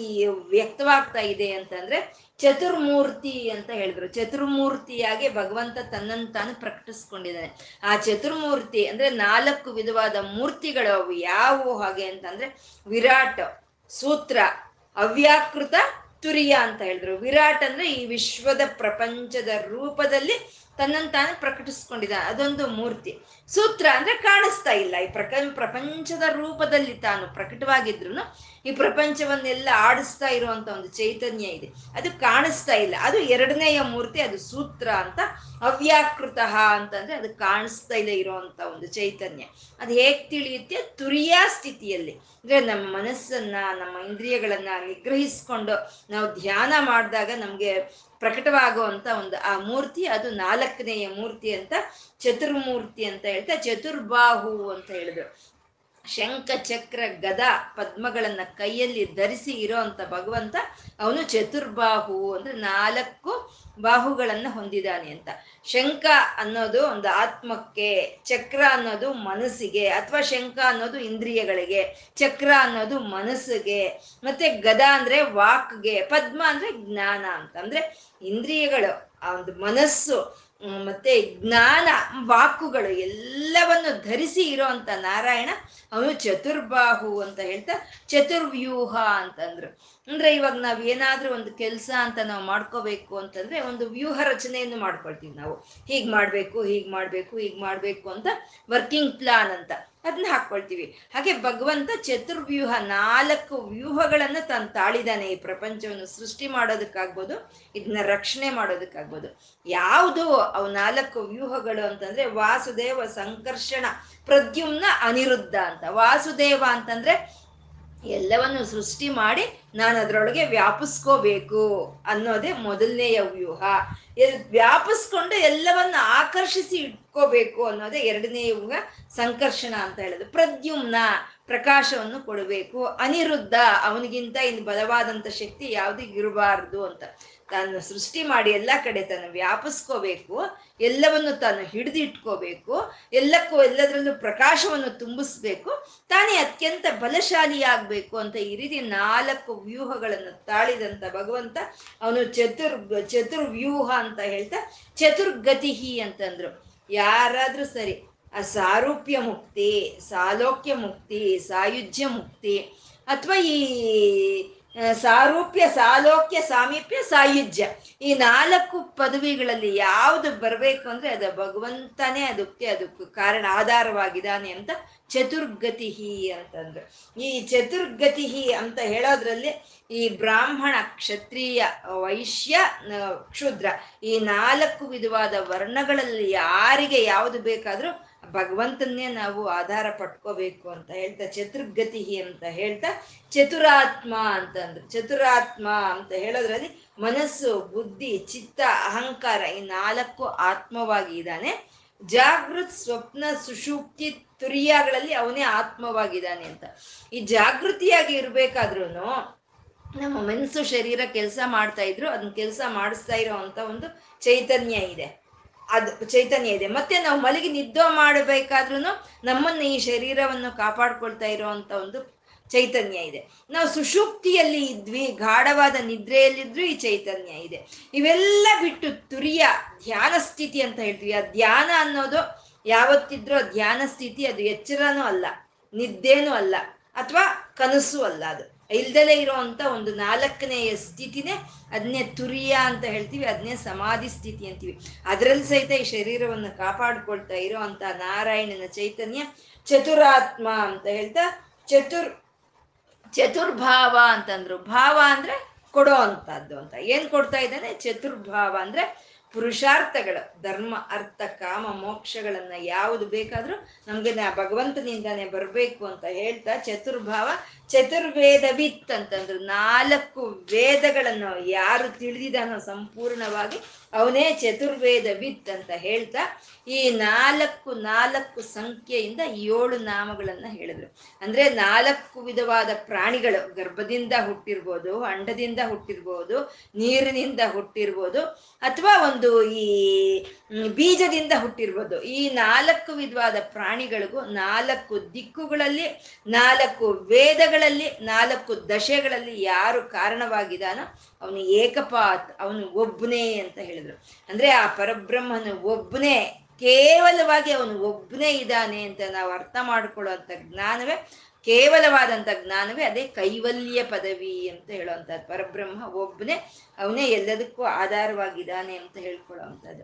ವ್ಯಕ್ತವಾಗ್ತಾ ಇದೆ ಅಂತಂದ್ರೆ ಚತುರ್ಮೂರ್ತಿ ಅಂತ ಹೇಳಿದ್ರು. ಚತುರ್ಮೂರ್ತಿಯಾಗಿ ಭಗವಂತ ತನ್ನನ್ನು ತಾನು ಪ್ರಕಟಿಸ್ಕೊಂಡಿದ್ದಾನೆ. ಆ ಚತುರ್ಮೂರ್ತಿ ಅಂದ್ರೆ ನಾಲ್ಕು ವಿಧವಾದ ಮೂರ್ತಿಗಳು. ಅವು ಯಾವುವು ಹಾಗೆ ಅಂತಂದ್ರೆ ವಿರಾಟ್, ಸೂತ್ರ, ಅವ್ಯಾಕೃತ, ತುರಿಯ ಅಂತ ಹೇಳಿದ್ರು. ವಿರಾಟ್ ಅಂದ್ರೆ ಈ ವಿಶ್ವದ ಪ್ರಪಂಚದ ರೂಪದಲ್ಲಿ ತನ್ನನ್ನು ತಾನು ಪ್ರಕಟಿಸ್ಕೊಂಡಿದ್ದಾನೆ, ಅದೊಂದು ಮೂರ್ತಿ. ಸೂತ್ರ ಅಂದ್ರೆ ಕಾಣಿಸ್ತಾ ಇಲ್ಲ, ಈ ಪ್ರಕ ಪ್ರಪಂಚದ ರೂಪದಲ್ಲಿ ತಾನು ಪ್ರಕಟವಾಗಿದ್ರು ಈ ಪ್ರಪಂಚವನ್ನೆಲ್ಲ ಆಡಿಸ್ತಾ ಇರುವಂತ ಒಂದು ಚೈತನ್ಯ ಇದೆ, ಅದು ಕಾಣಿಸ್ತಾ ಇಲ್ಲ, ಅದು ಎರಡನೆಯ ಮೂರ್ತಿ, ಅದು ಸೂತ್ರ ಅಂತ. ಅವ್ಯಾಕೃತ ಅಂತಂದ್ರೆ ಅದು ಕಾಣಿಸ್ತಾ ಇಲ್ಲ ಇರುವಂತ ಒಂದು ಚೈತನ್ಯ. ಅದು ಹೇಗೆ ತಿಳಿಯುತ್ತೆ? ತುರಿಯಾ ಸ್ಥಿತಿಯಲ್ಲಿ ಅಂದ್ರೆ ನಮ್ಮ ಮನಸ್ಸನ್ನ ನಮ್ಮ ಇಂದ್ರಿಯಗಳನ್ನ ನಿಗ್ರಹಿಸ್ಕೊಂಡು ನಾವು ಧ್ಯಾನ ಮಾಡಿದಾಗ ನಮ್ಗೆ ಪ್ರಕಟವಾಗುವಂತ ಒಂದು ಆ ಮೂರ್ತಿ ಅದು ನಾಲ್ಕನೆಯ ಮೂರ್ತಿ ಅಂತ ಚತುರ್ಮೂರ್ತಿ ಅಂತ ಹೇಳ್ತಾ ಚತುರ್ಬಾಹು ಅಂತ ಹೇಳಿದ್ರು. ಶಂಖ, ಚಕ್ರ, ಗದ, ಪದ್ಮಗಳನ್ನ ಕೈಯಲ್ಲಿ ಧರಿಸಿ ಇರೋ ಅಂತ ಭಗವಂತ ಅವನು ಚತುರ್ಬಾಹು ಅಂದ್ರೆ ನಾಲ್ಕು ಬಾಹುಗಳನ್ನ ಹೊಂದಿದ್ದಾನೆ ಅಂತ. ಶಂಖ ಅನ್ನೋದು ಒಂದು ಆತ್ಮಕ್ಕೆ, ಚಕ್ರ ಅನ್ನೋದು ಮನಸ್ಸಿಗೆ, ಅಥವಾ ಶಂಖ ಅನ್ನೋದು ಇಂದ್ರಿಯಗಳಿಗೆ, ಚಕ್ರ ಅನ್ನೋದು ಮನಸ್ಸಿಗೆ, ಮತ್ತೆ ಗದ ಅಂದ್ರೆ ವಾಕ್ಗೆ, ಪದ್ಮ ಅಂದ್ರೆ ಜ್ಞಾನ ಅಂತ. ಅಂದ್ರೆ ಇಂದ್ರಿಯಗಳು, ಆ ಒಂದು ಮನಸ್ಸು, ಮತ್ತೆ ಜ್ಞಾನ ವಾಕುಗಳು ಎಲ್ಲವನ್ನು ಧರಿಸಿ ಇರೋ ಅಂತ ನಾರಾಯಣ ಅವನು ಚತುರ್ಬಾಹು ಅಂತ ಹೇಳ್ತಾ ಚತುರ್ವ್ಯೂಹ ಅಂತಂದ್ರು. ಅಂದ್ರೆ ಇವಾಗ ನಾವ್ ಏನಾದ್ರೂ ಒಂದು ಕೆಲಸ ಅಂತ ನಾವು ಮಾಡ್ಕೋಬೇಕು ಅಂತಂದ್ರೆ ಒಂದು ವ್ಯೂಹ ರಚನೆಯನ್ನು ಮಾಡ್ಕೊಳ್ತೀವಿ. ನಾವು ಹೀಗ್ ಮಾಡ್ಬೇಕು ಹೀಗ್ ಮಾಡ್ಬೇಕು ಹೀಗ್ ಮಾಡ್ಬೇಕು ಅಂತ ವರ್ಕಿಂಗ್ ಪ್ಲಾನ್ ಅಂತ ಅದನ್ನ ಹಾಕೊಳ್ತೀವಿ. ಹಾಗೆ ಭಗವಂತ ಚತುರ್ವ್ಯೂಹ, ನಾಲ್ಕು ವ್ಯೂಹಗಳನ್ನ ತಾನು ತಾಳಿದಾನೆ. ಈ ಪ್ರಪಂಚವನ್ನು ಸೃಷ್ಟಿ ಮಾಡೋದಕ್ಕಾಗ್ಬೋದು, ಇದನ್ನ ರಕ್ಷಣೆ ಮಾಡೋದಕ್ಕಾಗ್ಬೋದು. ಯಾವುದು ಅವು ನಾಲ್ಕು ವ್ಯೂಹಗಳು ಅಂತಂದ್ರೆ ವಾಸುದೇವ, ಸಂಕರ್ಷಣ, ಪ್ರದ್ಯುಮ್ನ, ಅನಿರುದ್ಧ ಅಂತ. ವಾಸುದೇವ ಅಂತಂದ್ರೆ ಎಲ್ಲವನ್ನು ಸೃಷ್ಟಿ ಮಾಡಿ ನಾನು ಅದರೊಳಗೆ ವ್ಯಾಪಿಸ್ಕೋಬೇಕು ಅನ್ನೋದೇ ಮೊದಲನೆಯ ವ್ಯೂಹ. ವ್ಯಾಪಿಸ್ಕೊಂಡು ಎಲ್ಲವನ್ನು ಆಕರ್ಷಿಸಿ ಇಟ್ಕೋಬೇಕು ಅನ್ನೋದೇ ಎರಡನೇ ವ್ಯೂಹ, ಸಂಕರ್ಷಣ ಅಂತ ಹೇಳೋದು. ಪ್ರದ್ಯುಮ್ನ, ಪ್ರಕಾಶವನ್ನು ಕೊಡಬೇಕು. ಅನಿರುದ್ಧ, ಅವನಿಗಿಂತ ಇನ್ನು ಬಲವಾದಂಥ ಶಕ್ತಿ ಯಾವುದಕ್ಕೆ ಇರಬಾರ್ದು ಅಂತ ತಾನು ಸೃಷ್ಟಿ ಮಾಡಿ ಎಲ್ಲ ಕಡೆ ತಾನು ವ್ಯಾಪಿಸ್ಕೋಬೇಕು, ಎಲ್ಲವನ್ನು ತಾನು ಹಿಡಿದು ಇಟ್ಕೋಬೇಕು, ಎಲ್ಲಕ್ಕೂ ಎಲ್ಲದರಲ್ಲೂ ಪ್ರಕಾಶವನ್ನು ತುಂಬಿಸ್ಬೇಕು, ತಾನೇ ಅತ್ಯಂತ ಬಲಶಾಲಿಯಾಗಬೇಕು ಅಂತ ಈ ರೀತಿ ನಾಲ್ಕು ವ್ಯೂಹಗಳನ್ನು ತಾಳಿದಂಥ ಭಗವಂತ ಅವನು ಚತುರ್ ಚತುರ್ವ್ಯೂಹ ಅಂತ ಹೇಳ್ತಾ ಚತುರ್ಗತಿಹಿ ಅಂತಂದ್ರು. ಯಾರಾದ್ರೂ ಸರಿ ಆ ಸಾರೂಪ್ಯ ಮುಕ್ತಿ, ಸಾಲೋಕ್ಯ ಮುಕ್ತಿ, ಸಾಯುಜ್ಯ ಮುಕ್ತಿ, ಅಥವಾ ಈ ಸಾರೂಪ್ಯ, ಸಾಲೋಕ್ಯ, ಸಾಮೀಪ್ಯ, ಸಾಯುಜ್ಯ, ಈ ನಾಲ್ಕು ಪದವಿಗಳಲ್ಲಿ ಯಾವುದು ಬರಬೇಕು ಅಂದ್ರೆ ಅದು ಭಗವಂತನೇ ಅದಕ್ಕೆ ಅದಕ್ಕೆ ಕಾರಣ ಆಧಾರವಾಗಿದ್ದಾನೆ ಅಂತ ಚತುರ್ಗತಿಹಿ ಅಂತಂದ್ರು. ಈ ಚತುರ್ಗತಿಹಿ ಅಂತ ಹೇಳೋದ್ರಲ್ಲಿ ಈ ಬ್ರಾಹ್ಮಣ, ಕ್ಷತ್ರಿಯ, ವೈಶ್ಯ, ಕ್ಷುದ್ರ, ಈ ನಾಲ್ಕು ವಿಧವಾದ ವರ್ಣಗಳಲ್ಲಿ ಯಾರಿಗೆ ಯಾವುದು ಬೇಕಾದರೂ ಭಗವಂತನ್ನೇ ನಾವು ಆಧಾರ ಪಟ್ಕೋಬೇಕು ಅಂತ ಹೇಳ್ತಾ ಚತುರ್ಗತಿ ಅಂತ ಹೇಳ್ತಾ ಚತುರಾತ್ಮ ಅಂತಂದ್ರು. ಚತುರಾತ್ಮ ಅಂತ ಹೇಳೋದ್ರಲ್ಲಿ ಮನಸ್ಸು, ಬುದ್ಧಿ, ಚಿತ್ತ, ಅಹಂಕಾರ ಈ ನಾಲ್ಕು ಆತ್ಮವಾಗಿ ಇದ್ದಾನೆ. ಜಾಗೃತ್, ಸ್ವಪ್ನ, ಸುಷುಪ್ತಿ, ತುರಿಯಾಗಳಲ್ಲಿ ಅವನೇ ಆತ್ಮವಾಗಿದ್ದಾನೆ ಅಂತ. ಈ ಜಾಗೃತಿಯಾಗಿ ಇರ್ಬೇಕಾದ್ರೂ ನಮ್ಮ ಮನಸ್ಸು, ಶರೀರ ಕೆಲಸ ಮಾಡ್ತಾ ಇದ್ರು, ಅದನ್ನ ಕೆಲಸ ಮಾಡಿಸ್ತಾ ಇರೋ ಅಂತ ಒಂದು ಚೈತನ್ಯ ಇದೆ, ಅದು ಚೈತನ್ಯ ಇದೆ. ಮತ್ತೆ ನಾವು ಮಲಗಿ ನಿದ್ದೆ ಮಾಡಬೇಕಾದ್ರೂ ನಮ್ಮನ್ನು ಈ ಶರೀರವನ್ನು ಕಾಪಾಡ್ಕೊಳ್ತಾ ಇರೋವಂಥ ಒಂದು ಚೈತನ್ಯ ಇದೆ. ನಾವು ಸುಷುಪ್ತಿಯಲ್ಲಿ ಇದ್ವಿ, ಗಾಢವಾದ ನಿದ್ರೆಯಲ್ಲಿದ್ರೂ ಈ ಚೈತನ್ಯ ಇದೆ. ಇವೆಲ್ಲ ಬಿಟ್ಟು ತುರಿಯ, ಧ್ಯಾನ ಸ್ಥಿತಿ ಅಂತ ಹೇಳ್ತೀವಿ. ಆ ಧ್ಯಾನ ಅನ್ನೋದು ಯಾವತ್ತಿದ್ರೂ ಧ್ಯಾನ ಸ್ಥಿತಿ ಅದು ಎಚ್ಚರನೂ ಅಲ್ಲ, ನಿದ್ದೇನೂ ಅಲ್ಲ, ಅಥವಾ ಕನಸು ಅಲ್ಲ. ಅದು ಇಲ್ದಲೇ ಇರೋವಂಥ ಒಂದು ನಾಲ್ಕನೆಯ ಸ್ಥಿತಿನೇ, ಅದನ್ನೇ ತುರಿಯ ಅಂತ ಹೇಳ್ತೀವಿ, ಅದನ್ನೇ ಸಮಾಧಿ ಸ್ಥಿತಿ ಅಂತೀವಿ. ಅದರಲ್ಲಿ ಸಹಿತ ಈ ಶರೀರವನ್ನು ಕಾಪಾಡ್ಕೊಳ್ತಾ ಇರೋ ಅಂಥ ನಾರಾಯಣನ ಚೈತನ್ಯ ಚತುರಾತ್ಮ ಅಂತ ಹೇಳ್ತಾ ಚತುರ್ ಚತುರ್ಭಾವ ಅಂತಂದ್ರು. ಭಾವ ಅಂದರೆ ಕೊಡೋ ಅಂಥದ್ದು ಅಂತ. ಏನು ಕೊಡ್ತಾ ಇದ್ದಾನೆ? ಚತುರ್ಭಾವ ಅಂದರೆ ಪುರುಷಾರ್ಥಗಳು, ಧರ್ಮ, ಅರ್ಥ, ಕಾಮ, ಮೋಕ್ಷಗಳನ್ನ ಯಾವುದು ಬೇಕಾದ್ರೂ ನಮ್ಗೆ ಭಗವಂತನಿಂದಾನೇ ಬರಬೇಕು ಅಂತ ಹೇಳ್ತಾ ಚತುರ್ಭಾವ ಚತುರ್ವೇದವಿತ್ ಅಂತಂದ್ರು. ನಾಲ್ಕು ವೇದಗಳನ್ನು ಯಾರು ತಿಳಿದಿದ್ದಾನೋ ಸಂಪೂರ್ಣವಾಗಿ ಅವನೇ ಚತುರ್ವೇದವಿತ್ ಅಂತ ಹೇಳ್ತಾ ಈ ನಾಲ್ಕು ನಾಲ್ಕು ಸಂಖ್ಯೆಯಿಂದ ಏಳು ನಾಮಗಳನ್ನ ಹೇಳಿದ್ರು. ಅಂದ್ರೆ ನಾಲ್ಕು ವಿಧವಾದ ಪ್ರಾಣಿಗಳು ಗರ್ಭದಿಂದ ಹುಟ್ಟಿರ್ಬೋದು, ಅಂಡದಿಂದ ಹುಟ್ಟಿರ್ಬೋದು, ನೀರಿನಿಂದ ಹುಟ್ಟಿರ್ಬೋದು, ಅಥವಾ ಒಂದು ಈ ಬೀಜದಿಂದ ಹುಟ್ಟಿರ್ಬೋದು. ಈ ನಾಲ್ಕು ವಿಧವಾದ ಪ್ರಾಣಿಗಳಿಗೂ ನಾಲ್ಕು ದಿಕ್ಕುಗಳಲ್ಲಿ, ನಾಲ್ಕು ವೇದಗಳಲ್ಲಿ, ನಾಲ್ಕು ದಶೆಗಳಲ್ಲಿ ಯಾರು ಕಾರಣವಾಗಿದ್ದಾನೋ ಅವನು ಏಕಪಾತ್, ಅವನು ಒಬ್ಬನೇ ಅಂತ ಹೇಳಿದ್ರು. ಅಂದ್ರೆ ಆ ಪರಬ್ರಹ್ಮನು ಒಬ್ಬನೇ, ಕೇವಲವಾಗಿ ಅವನು ಒಬ್ಬನೇ ಇದ್ದಾನೆ ಅಂತ ನಾವು ಅರ್ಥ ಮಾಡ್ಕೊಳ್ಳುವಂಥ ಜ್ಞಾನವೇ, ಕೇವಲವಾದಂಥ ಜ್ಞಾನವೇ ಅದೇ ಕೈವಲ್ಯ ಪದವಿ ಅಂತ ಹೇಳುವಂಥದ್ದು. ಪರಬ್ರಹ್ಮ ಒಬ್ಬನೇ, ಅವನೇ ಎಲ್ಲದಕ್ಕೂ ಆಧಾರವಾಗಿದ್ದಾನೆ ಅಂತ ಹೇಳ್ಕೊಳ್ಳೋವಂಥದ್ದು.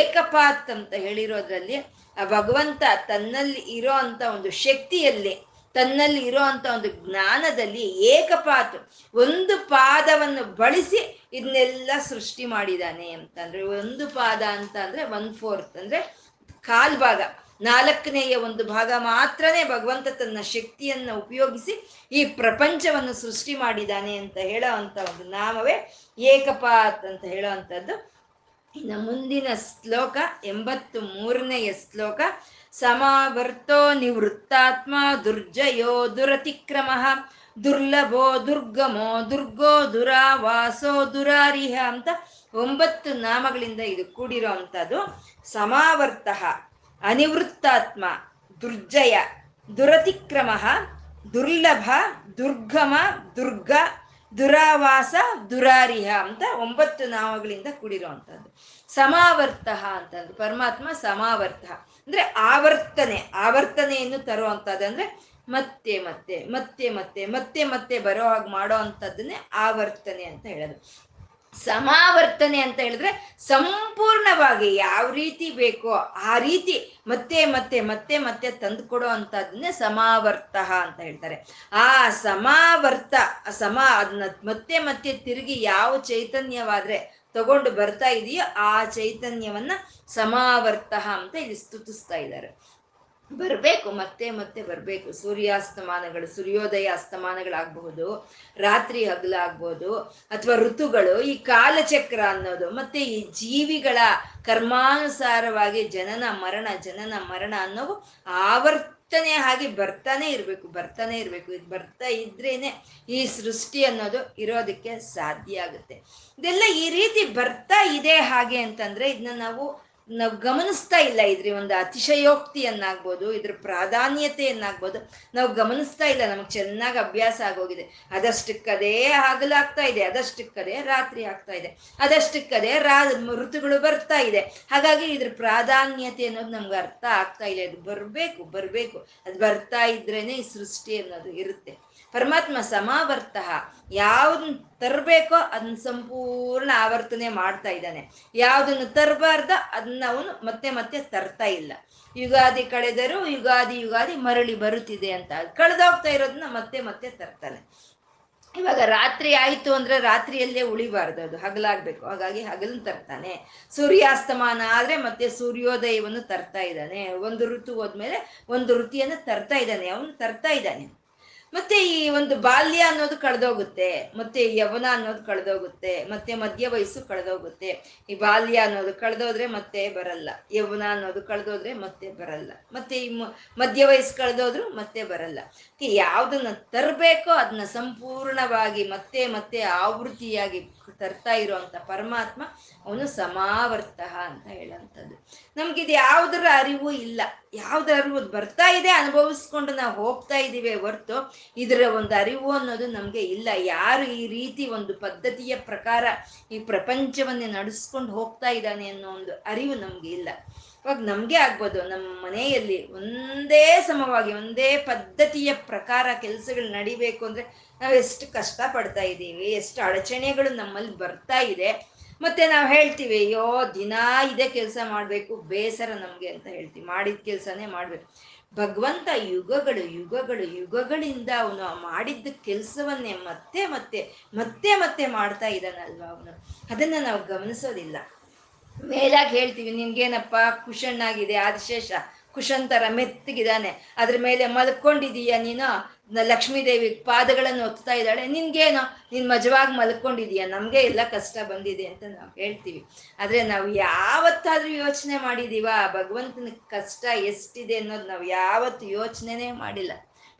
ಏಕಪಾತ್ ಅಂತ ಹೇಳಿರೋದ್ರಲ್ಲಿ ಆ ಭಗವಂತ ತನ್ನಲ್ಲಿ ಇರೋ ಅಂಥ ಒಂದು ಶಕ್ತಿಯಲ್ಲಿ, ತನ್ನಲ್ಲಿ ಇರೋ ಅಂಥ ಒಂದು ಜ್ಞಾನದಲ್ಲಿ ಏಕಪಾತು, ಒಂದು ಪಾದವನ್ನು ಬಳಸಿ ಇದನ್ನೆಲ್ಲ ಸೃಷ್ಟಿ ಮಾಡಿದ್ದಾನೆ ಅಂತಂದ್ರೆ. ಒಂದು ಪಾದ ಅಂತ ಅಂದ್ರೆ ಒನ್ ಫೋರ್ತ್, ಅಂದ್ರೆ ಕಾಲ್ ಭಾಗ. ನಾಲ್ಕನೆಯ ಒಂದು ಭಾಗ ಮಾತ್ರನೇ ಭಗವಂತ ತನ್ನ ಶಕ್ತಿಯನ್ನ ಉಪಯೋಗಿಸಿ ಈ ಪ್ರಪಂಚವನ್ನು ಸೃಷ್ಟಿ ಮಾಡಿದ್ದಾನೆ ಅಂತ ಹೇಳೋ ಅಂಥ ಒಂದು ನಾಮವೇ ಏಕಪಾತ್ ಅಂತ ಹೇಳೋ ಅಂಥದ್ದು. ಇನ್ನು ಮುಂದಿನ ಶ್ಲೋಕ ಎಂಬತ್ತು ಮೂರನೆಯ ಶ್ಲೋಕ. ಸಮಾವರ್ತೋ ನಿವೃತ್ತಾತ್ಮ ದುರ್ಜಯೋ ದುರತಿಕ್ರಮಃ ದುರ್ಲಭೋ ದುರ್ಗಮೋ ದುರ್ಗೋ ದುರಾವಾಸೋ ದುರಾರಿಹ ಅಂತ ಒಂಬತ್ತು ನಾಮಗಳಿಂದ ಇದು ಕೂಡಿರೋ ಅಂಥದ್ದು. ಸಮಾವರ್ತ, ಅನಿವೃತ್ತಾತ್ಮ, ದುರ್ಜಯ, ದುರತಿಕ್ರಮಃ, ದುರ್ಲಭ, ದುರ್ಗಮ, ದುರ್ಗ, ದುರಾವಾಸ, ದುರಾರಿಹ ಅಂತ ಒಂಬತ್ತು ನಾಮಗಳಿಂದ ಕೂಡಿರುವಂಥದ್ದು. ಸಮಾವರ್ತ ಅಂತಂದ್ರೆ ಪರಮಾತ್ಮ ಸಮಾವರ್ತ ಅಂದ್ರೆ ಆವರ್ತನೆ, ಆವರ್ತನೆಯನ್ನು ತರುವಂತಹದ್ದಂದ್ರೆ ಮತ್ತೆ ಮತ್ತೆ ಮತ್ತೆ ಮತ್ತೆ ಮತ್ತೆ ಮತ್ತೆ ಬರೋ ಹಾಗೆ ಮಾಡೋ ಅಂಥದ್ದನ್ನೇ ಆವರ್ತನೆ ಅಂತ ಹೇಳೋದು. ಸಮಾವರ್ತನೆ ಅಂತ ಹೇಳಿದ್ರೆ ಸಂಪೂರ್ಣವಾಗಿ ಯಾವ ರೀತಿ ಬೇಕೋ ಆ ರೀತಿ ಮತ್ತೆ ಮತ್ತೆ ಮತ್ತೆ ಮತ್ತೆ ತಂದುಕೊಡೋ ಅಂತದನ್ನೇ ಸಮಾವರ್ತ ಅಂತ ಹೇಳ್ತಾರೆ. ಆ ಸಮಾವರ್ತ ಸಮ ಅದನ್ನ ಮತ್ತೆ ಮತ್ತೆ ತಿರುಗಿ ಯಾವ ಚೈತನ್ಯವಾದ್ರೆ ತಗೊಂಡು ಬರ್ತಾ ಇದೆಯೋ ಆ ಚೈತನ್ಯವನ್ನ ಸಮಾವರ್ತ ಅಂತ ಇಲ್ಲಿ ಸ್ತುತಿಸ್ತಾ ಇದ್ದಾರೆ. ಬರಬೇಕು, ಮತ್ತೆ ಮತ್ತೆ ಬರಬೇಕು. ಸೂರ್ಯಾಸ್ತಮಾನಗಳು, ಸೂರ್ಯೋದಯ ಅಸ್ತಮಾನಗಳಾಗಬಹುದು, ರಾತ್ರಿ ಹಗಲಾಗ್ಬೋದು, ಅಥವಾ ಋತುಗಳು, ಈ ಕಾಲಚಕ್ರ ಅನ್ನೋದು, ಮತ್ತೆ ಈ ಜೀವಿಗಳ ಕರ್ಮಾನುಸಾರವಾಗಿ ಜನನ ಮರಣ ಜನನ ಮರಣ ಅನ್ನೋವು ಆವರ್ತನೆ ಹಾಗೆ ಬರ್ತಾನೆ ಇರಬೇಕು ಬರ್ತಾನೆ ಇರಬೇಕು ಇದು ಬರ್ತಾ ಇದ್ರೇನೆ ಈ ಸೃಷ್ಟಿ ಅನ್ನೋದು ಇರೋದಕ್ಕೆ ಸಾಧ್ಯ ಆಗುತ್ತೆ. ಇದೆಲ್ಲ ಈ ರೀತಿ ಬರ್ತಾ ಇದೆ ಹಾಗೆ ಅಂತಂದ್ರೆ ಇದನ್ನ ನಾವು ನಾವು ಗಮನಿಸ್ತಾ ಇಲ್ಲ. ಇದ್ರಿ ಒಂದು ಅತಿಶಯೋಕ್ತಿಯನ್ನಾಗ್ಬೋದು, ಇದ್ರ ಪ್ರಾಧಾನ್ಯತೆಯನ್ನಾಗ್ಬೋದು ನಾವು ಗಮನಿಸ್ತಾ ಇಲ್ಲ. ನಮ್ಗೆ ಚೆನ್ನಾಗಿ ಅಭ್ಯಾಸ ಆಗೋಗಿದೆ. ಅದಷ್ಟಕ್ಕದೇ ಹಗಲಾಗ್ತಾ ಇದೆ, ಅದಷ್ಟಕ್ಕದೇ ರಾತ್ರಿ ಆಗ್ತಾ ಇದೆ, ಅದಷ್ಟಕ್ಕದೇ ರಾ ಋತುಗಳು ಬರ್ತಾ ಇದೆ. ಹಾಗಾಗಿ ಇದ್ರ ಪ್ರಾಧಾನ್ಯತೆ ಅನ್ನೋದು ನಮ್ಗೆ ಅರ್ಥ ಆಗ್ತಾ ಇಲ್ಲ. ಇದು ಬರಬೇಕು ಬರಬೇಕು ಅದು ಬರ್ತಾ ಇದ್ರೇನೆ ಈ ಸೃಷ್ಟಿ ಅನ್ನೋದು ಇರುತ್ತೆ. ಪರಮಾತ್ಮ ಸಮಾವರ್ತ, ಯಾವುದನ್ನ ತರಬೇಕೋ ಅದನ್ನ ಸಂಪೂರ್ಣ ಆವರ್ತನೆ ಮಾಡ್ತಾ ಇದ್ದಾನೆ, ಯಾವುದನ್ನು ತರಬಾರ್ದ ಅದನ್ನ ಅವನು ಮತ್ತೆ ಮತ್ತೆ ತರ್ತಾ ಇಲ್ಲ. ಯುಗಾದಿ ಕಳೆದರೂ ಯುಗಾದಿ ಯುಗಾದಿ ಮರಳಿ ಬರುತ್ತಿದೆ ಅಂತ ಕಳೆದೋಗ್ತಾ ಇರೋದನ್ನ ಮತ್ತೆ ಮತ್ತೆ ತರ್ತಾನೆ. ಇವಾಗ ರಾತ್ರಿ ಆಯಿತು ಅಂದರೆ ರಾತ್ರಿಯಲ್ಲೇ ಉಳಿಬಾರ್ದು, ಅದು ಹಗಲಾಗಬೇಕು, ಹಾಗಾಗಿ ಹಗಲು ತರ್ತಾನೆ. ಸೂರ್ಯಾಸ್ತಮಾನ ಆದರೆ ಮತ್ತೆ ಸೂರ್ಯೋದಯವನ್ನು ತರ್ತಾ ಇದ್ದಾನೆ. ಒಂದು ಋತು ಹೋದ್ಮೇಲೆ ಒಂದು ಋತುವನ್ನು ತರ್ತಾ ಇದ್ದಾನೆ, ಅವನು ತರ್ತಾ ಇದ್ದಾನೆ. ಮತ್ತೆ ಈ ಒಂದು ಬಾಲ್ಯ ಅನ್ನೋದು ಕಳೆದೋಗುತ್ತೆ, ಮತ್ತೆ ಯೌವನ ಅನ್ನೋದು ಕಳೆದೋಗುತ್ತೆ, ಮತ್ತೆ ಮಧ್ಯ ವಯಸ್ಸು ಕಳೆದೋಗುತ್ತೆ. ಈ ಬಾಲ್ಯ ಅನ್ನೋದು ಕಳೆದೋದ್ರೆ ಮತ್ತೆ ಬರಲ್ಲ, ಯೌವನ ಅನ್ನೋದು ಕಳೆದೋದ್ರೆ ಮತ್ತೆ ಬರಲ್ಲ, ಮತ್ತೆ ಈ ಮಧ್ಯ ವಯಸ್ಸು ಕಳೆದೋದ್ರು ಮತ್ತೆ ಬರಲ್ಲ. ಯಾವುದನ್ನ ತರಬೇಕೋ ಅದನ್ನ ಸಂಪೂರ್ಣವಾಗಿ ಮತ್ತೆ ಮತ್ತೆ ಆವೃತ್ತಿಯಾಗಿ ತರ್ತಾ ಇರುವಂತ ಪರಮಾತ್ಮ ಅವನು ಸಮಾವರ್ತ ಅಂತ ಹೇಳುವಂಥದ್ದು. ನಮ್ಗಿದು ಯಾವುದರ ಅರಿವು ಇಲ್ಲ, ಯಾವ್ದರ ಅರಿವು ಬರ್ತಾ ಇದೆ ಅನುಭವಿಸ್ಕೊಂಡು ನಾವು ಹೋಗ್ತಾ ಇದ್ದೀವಿ ಹೊರತು ಇದರ ಒಂದು ಅರಿವು ಅನ್ನೋದು ನಮ್ಗೆ ಇಲ್ಲ. ಯಾರು ಈ ರೀತಿ ಒಂದು ಪದ್ಧತಿಯ ಪ್ರಕಾರ ಈ ಪ್ರಪಂಚವನ್ನೇ ನಡೆಸ್ಕೊಂಡು ಹೋಗ್ತಾ ಇದ್ದಾನೆ ಅನ್ನೋ ಒಂದು ಅರಿವು ನಮ್ಗೆ ಇಲ್ಲ. ಇವಾಗ ನಮಗೆ ಆಗ್ಬೋದು, ನಮ್ಮ ಮನೆಯಲ್ಲಿ ಒಂದೇ ಸಮವಾಗಿ ಒಂದೇ ಪದ್ಧತಿಯ ಪ್ರಕಾರ ಕೆಲಸಗಳು ನಡಿಬೇಕು ಅಂದರೆ ನಾವು ಎಷ್ಟು ಕಷ್ಟ ಪಡ್ತಾ ಇದ್ದೀವಿ, ಎಷ್ಟು ಅಡಚಣೆಗಳು ನಮ್ಮಲ್ಲಿ ಬರ್ತಾ ಇದೆ. ಮತ್ತೆ ನಾವು ಹೇಳ್ತೀವಿ, ಅಯ್ಯೋ ದಿನ ಇದೇ ಕೆಲಸ ಮಾಡಬೇಕು, ಬೇಸರ ನಮಗೆ ಅಂತ ಹೇಳ್ತೀವಿ, ಮಾಡಿದ ಕೆಲಸನೇ ಮಾಡಬೇಕು. ಭಗವಂತ ಯುಗಗಳು ಯುಗಗಳು ಯುಗಗಳಿಂದ ಅವನು ಮಾಡಿದ್ದ ಕೆಲಸವನ್ನೇ ಮತ್ತೆ ಮತ್ತೆ ಮತ್ತೆ ಮತ್ತೆ ಮಾಡ್ತಾ ಇದ್ದಾನಲ್ವ ಅವನು. ಅದನ್ನು ನಾವು ಗಮನಿಸೋದಿಲ್ಲ. ಮೇಲಾಗಿ ಹೇಳ್ತೀವಿ, ನಿನ್ಗೇನಪ್ಪ ಕುಶಣ್ಣಾಗಿದೆ ಆದಿಶೇಷ, ಕುಶನ್ ಥರ ಮೆತ್ತಗಿದ್ದಾನೆ, ಅದ್ರ ಮೇಲೆ ಮಲ್ಕೊಂಡಿದೀಯ ನೀನು, ಲಕ್ಷ್ಮೀದೇವಿ ಪಾದಗಳನ್ನು ಒತ್ತಾ ಇದ್ದಾಳೆ, ನಿನ್ಗೇನೋ ನೀನು ಮಜವಾಗಿ ಮಲ್ಕೊಂಡಿದೀಯ, ನಮಗೆ ಎಲ್ಲ ಕಷ್ಟ ಬಂದಿದೆ ಅಂತ ನಾವು ಹೇಳ್ತೀವಿ. ಆದರೆ ನಾವು ಯಾವತ್ತಾದರೂ ಯೋಚನೆ ಮಾಡಿದ್ದೀವ ಭಗವಂತನ ಕಷ್ಟ ಎಷ್ಟಿದೆ ಅನ್ನೋದು? ನಾವು ಯಾವತ್ತು ಯೋಚನೆನೇ ಮಾಡಿಲ್ಲ.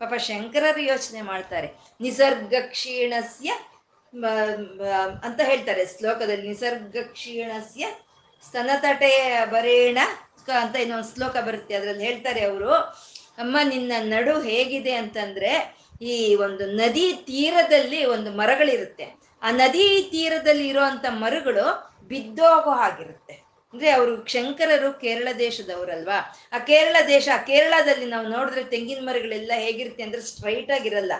ಪಾಪ ಶಂಕರರು ಯೋಚನೆ ಮಾಡ್ತಾರೆ, ನಿಸರ್ಗ ಕ್ಷೀಣಸ್ಯ ಅಂತ ಹೇಳ್ತಾರೆ ಶ್ಲೋಕದಲ್ಲಿ. ನಿಸರ್ಗ ಕ್ಷೀಣಸ್ಯ ಸ್ತನತಟೆ ಬರೇಣ ಅಂತ ಇನ್ನೊಂದು ಶ್ಲೋಕ ಬರುತ್ತೆ, ಅದರಲ್ಲಿ ಹೇಳ್ತಾರೆ ಅವರು, ಅಮ್ಮ ನಿನ್ನ ನಡು ಹೇಗಿದೆ ಅಂತಂದ್ರೆ ಈ ಒಂದು ನದಿ ತೀರದಲ್ಲಿ ಒಂದು ಮರಗಳಿರುತ್ತೆ, ಆ ನದಿ ತೀರದಲ್ಲಿ ಇರೋಂಥ ಮರಗಳು ಬಿದ್ದೋಗೋ ಹಾಗಿರುತ್ತೆ. ಅಂದ್ರೆ ಅವರು ಶಂಕರರು ಕೇರಳ ದೇಶದವರಲ್ವಾ, ಆ ಕೇರಳ ದೇಶ ಆ ಕೇರಳದಲ್ಲಿ ನಾವು ನೋಡಿದ್ರೆ ತೆಂಗಿನ ಮರಗಳೆಲ್ಲ ಹೇಗಿರುತ್ತೆ ಅಂದ್ರೆ ಸ್ಟ್ರೈಟ್ ಆಗಿರಲ್ಲ,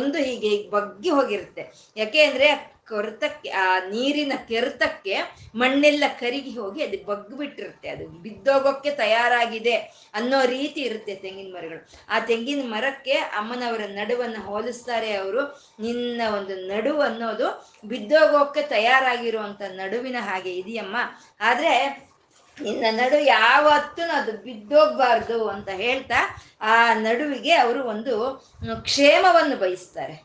ಒಂದು ಹೀಗೆ ಹೀಗೆ ಬಗ್ಗಿ ಹೋಗಿರುತ್ತೆ. ಯಾಕೆ ಅಂದ್ರೆ ಕೊರತಕ್ಕೆ, ಆ ನೀರಿನ ಕೆರೆತಕ್ಕೆ ಮಣ್ಣೆಲ್ಲ ಕರಿಗಿ ಹೋಗಿ ಅದು ಬಗ್ಬಿಟ್ಟಿರುತ್ತೆ, ಅದು ಬಿದ್ದೋಗೋಕ್ಕೆ ತಯಾರಾಗಿದೆ ಅನ್ನೋ ರೀತಿ ಇರುತ್ತೆ ತೆಂಗಿನ ಮರಗಳು. ಆ ತೆಂಗಿನ ಮರಕ್ಕೆ ಅಮ್ಮನವರ ನಡುವನ್ನು ಹೋಲಿಸ್ತಾರೆ ಅವರು. ನಿನ್ನ ಒಂದು ನಡುವು ಅನ್ನೋದು ಬಿದ್ದೋಗೋಕ್ಕೆ ತಯಾರಾಗಿರುವಂಥ ನಡುವಿನ ಹಾಗೆ ಇದೆಯಮ್ಮ, ಆದರೆ ನಿನ್ನ ನಡು ಯಾವತ್ತೂ ಅದು ಬಿದ್ದೋಗ್ಬಾರ್ದು ಅಂತ ಹೇಳ್ತಾ ಆ ನಡುವಿಗೆ ಅವರು ಒಂದು ಕ್ಷೇಮವನ್ನು ಬಯಸ್ತಾರೆ.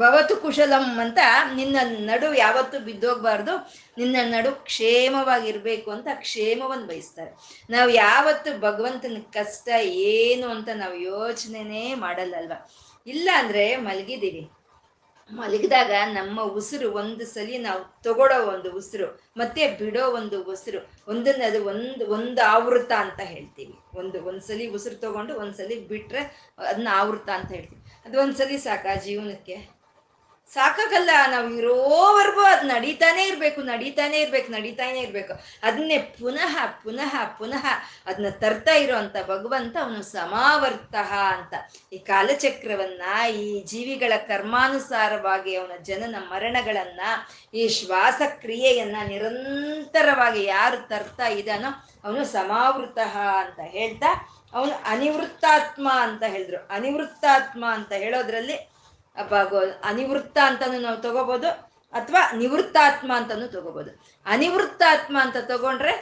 ಭವತು ಕುಶಲಂ ಅಂತ, ನಿನ್ನ ನಡು ಯಾವತ್ತೂ ಬಿದ್ದೋಗ್ಬಾರ್ದು, ನಿನ್ನ ನಡು ಕ್ಷೇಮವಾಗಿರ್ಬೇಕು ಅಂತ ಕ್ಷೇಮವನ್ನು ಬಯಸ್ತಾರೆ. ನಾವು ಯಾವತ್ತು ಭಗವಂತನ ಕಷ್ಟ ಏನು ಅಂತ ನಾವು ಯೋಚನೆನೇ ಮಾಡಲ್ಲಲ್ವ. ಇಲ್ಲ ಅಂದ್ರೆ ಮಲಗಿದ್ದೀವಿ, ಮಲಗಿದಾಗ ನಮ್ಮ ಉಸಿರು, ಒಂದು ಸಲಿ ನಾವು ತಗೊಳ್ಳೋ ಒಂದು ಉಸಿರು ಮತ್ತೆ ಬಿಡೋ ಒಂದು ಉಸಿರು, ಒಂದನ್ನ ಅದು ಒಂದು ಒಂದು ಆವೃತ ಅಂತ ಹೇಳ್ತೀವಿ. ಒಂದು ಒಂದ್ಸಲಿ ಉಸಿರು ತಗೊಂಡು ಒಂದ್ಸಲಿ ಬಿಟ್ರೆ ಅದನ್ನ ಆವೃತ ಅಂತ ಹೇಳ್ತೀವಿ. ಅದು ಒಂದ್ಸಲಿ ಸಾಕಾ ಜೀವನಕ್ಕೆ? ಸಾಕಾಗಲ್ಲ. ನಾವು ಇರೋವರೆಗೂ ಅದು ನಡೀತಾನೆ ಇರಬೇಕು, ನಡೀತಾನೆ ಇರ್ಬೇಕು, ನಡೀತಾನೆ ಇರಬೇಕು. ಅದನ್ನೇ ಪುನಃ ಪುನಃ ಪುನಃ ಅದನ್ನ ತರ್ತಾ ಇರೋಂಥ ಭಗವಂತ ಅವನು ಸಮಾವರ್ತ ಅಂತ. ಈ ಕಾಲಚಕ್ರವನ್ನ, ಈ ಜೀವಿಗಳ ಕರ್ಮಾನುಸಾರವಾಗಿ ಅವನ ಜನನ ಮರಣಗಳನ್ನ, ಈ ಶ್ವಾಸಕ್ರಿಯೆಯನ್ನ ನಿರಂತರವಾಗಿ ಯಾರು ತರ್ತಾ ಇದ್ದಾನೋ ಅವನು ಸಮಾವೃತ ಅಂತ ಹೇಳ್ತಾ, ಅವನು ಅನಿವೃತ್ತಾತ್ಮ ಅಂತ ಹೇಳಿದ್ರು. ಅನಿವೃತ್ತಾತ್ಮ ಅಂತ ಹೇಳೋದ್ರಲ್ಲಿ ಭಾಗೋ ಅನಿವೃತ್ತ ಅಂತಾನು ನಾವು ತಗೋಬಹುದು, ಅಥವಾ ನಿವೃತ್ತಾತ್ಮ ಅಂತಾನು ತಗೋಬಹುದು. ಅನಿವೃತ್ತಾತ್ಮ ಅಂತ ತಗೊಂಡ್ರೆ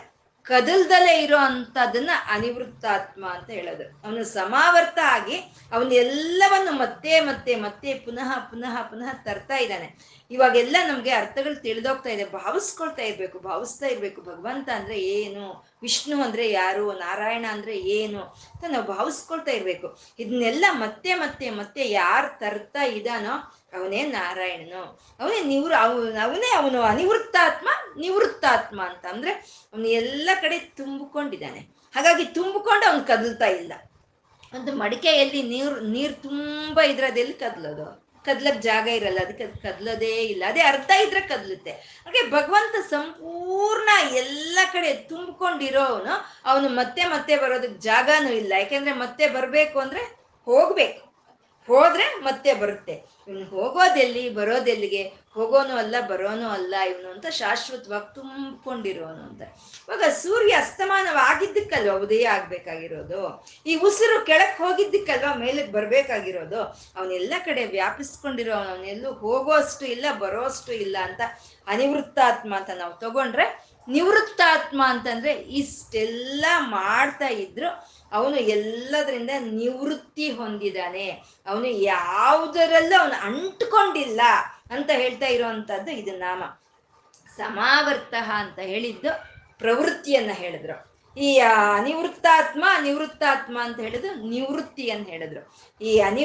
ಕದಲ್ದಲೇ ಇರೋ ಅಂಥದನ್ನ ಅನಿವೃತ್ತಾತ್ಮ ಅಂತ ಹೇಳೋದು. ಅವನು ಸಮಾವರ್ತ ಆಗಿ ಅವನು ಎಲ್ಲವನ್ನು ಮತ್ತೆ ಮತ್ತೆ ಮತ್ತೆ ಪುನಃ ಪುನಃ ಪುನಃ ತರ್ತಾ ಇದ್ದಾನೆ. ಇವಾಗೆಲ್ಲ ನಮ್ಗೆ ಅರ್ಥಗಳು ತಿಳಿದೋಗ್ತಾ ಇದೆ. ಭಾವಿಸ್ಕೊಳ್ತಾ ಇರ್ಬೇಕು, ಭಾವಿಸ್ತಾ ಇರ್ಬೇಕು. ಭಗವಂತ ಅಂದ್ರೆ ಏನು, ವಿಷ್ಣು ಅಂದ್ರೆ ಯಾರು, ನಾರಾಯಣ ಅಂದ್ರೆ ಏನು ಅಂತ ನಾವು ಭಾವಿಸ್ಕೊಳ್ತಾ ಇರ್ಬೇಕು. ಇದನ್ನೆಲ್ಲ ಮತ್ತೆ ಮತ್ತೆ ಮತ್ತೆ ಯಾರು ತರ್ತಾ ಇದ್ದಾನೋ ಅವನೇ ನಾರಾಯಣನು, ಅವನೇ ನಿವೃ ಅವನೇ ಅವನು ಅನಿವೃತ್ತಾತ್ಮ, ನಿವೃತ್ತಾತ್ಮ ಅಂತ. ಅಂದ್ರೆ ಅವನು ಎಲ್ಲ ಕಡೆ ತುಂಬಿಕೊಂಡಿದ್ದಾನೆ, ಹಾಗಾಗಿ ತುಂಬಿಕೊಂಡು ಅವನು ಕದಲ್ತಾ ಇಲ್ಲ. ಒಂದು ಮಡಿಕೆಯಲ್ಲಿ ನೀರು ನೀರು ತುಂಬಾ ಇದ್ರೆ ಅದೆಲ್ಲಿ ಕದಲೋದು? ಕದ್ಲಕ್ ಜಾಗ ಇರಲ್ಲ, ಅದಕ್ಕೆ ಅದು ಕದ್ಲೋದೇ ಇಲ್ಲ. ಅದೇ ಅರ್ಧ ಇದ್ರೆ ಕದ್ಲುತ್ತೆ. ಹಾಗೆ ಭಗವಂತ ಸಂಪೂರ್ಣ ಎಲ್ಲ ಕಡೆ ತುಂಬಿಕೊಂಡಿರೋನು. ಅವನು ಮತ್ತೆ ಮತ್ತೆ ಬರೋದಕ್ಕೆ ಜಾಗನೂ ಇಲ್ಲ. ಯಾಕೆಂದ್ರೆ ಮತ್ತೆ ಬರ್ಬೇಕು ಅಂದ್ರೆ ಹೋಗ್ಬೇಕು, ಹೋದ್ರೆ ಮತ್ತೆ ಬರುತ್ತೆ. ಇವ್ನು ಹೋಗೋದೆಲ್ಲಿ, ಬರೋದೆಲ್ಲಿಗೆ? ಹೋಗೋನು ಅಲ್ಲ, ಬರೋನು ಅಲ್ಲ ಇವನು ಅಂತ ಶಾಶ್ವತವಾಗಿ ತುಂಬಿಕೊಂಡಿರೋನು ಅಂತ. ಇವಾಗ ಸೂರ್ಯ ಅಸ್ತಮಾನವಾಗಿದ್ದಕ್ಕಲ್ವಾ ಉದಯ ಆಗ್ಬೇಕಾಗಿರೋದು, ಈ ಉಸಿರು ಕೆಳಕ್ ಹೋಗಿದ್ದಕ್ಕಲ್ವಾ ಮೇಲಕ್ಕೆ ಬರ್ಬೇಕಾಗಿರೋದು. ಅವನೆಲ್ಲ ಕಡೆ ವ್ಯಾಪಿಸ್ಕೊಂಡಿರೋ ಅವನೆಲ್ಲೂ ಹೋಗೋಷ್ಟು ಇಲ್ಲ, ಬರೋಷ್ಟು ಇಲ್ಲ ಅಂತ ಅನಿವೃತ್ತಾತ್ಮ ಅಂತ ನಾವು ತಗೊಂಡ್ರೆ, ನಿವೃತ್ತಾತ್ಮ ಅಂತಂದ್ರೆ ಇಷ್ಟೆಲ್ಲ ಮಾಡ್ತಾ ಇದ್ರು ಅವನು ಎಲ್ಲದರಿಂದ ನಿವೃತ್ತಿ ಹೊಂದಿದ್ದಾನೆ, ಅವನು ಯಾವುದರಲ್ಲೂ ಅವನು ಅಂಟ್ಕೊಂಡಿಲ್ಲ ಅಂತ ಹೇಳ್ತಾ ಇರೋವಂಥದ್ದು ಇದು ನಾಮ. ಸಮಾವರ್ತ ಅಂತ ಹೇಳಿದ್ದು ಪ್ರವೃತ್ತಿಯನ್ನ ಹೇಳಿದ್ರು. ಈ ಅನಿವೃತ್ತಾತ್ಮ ನಿವೃತ್ತಾತ್ಮ ಅಂತ ಹೇಳಿದ್ರು ನಿವೃತ್ತಿಯನ್ನು ಹೇಳಿದ್ರು. ಈ ಅನಿ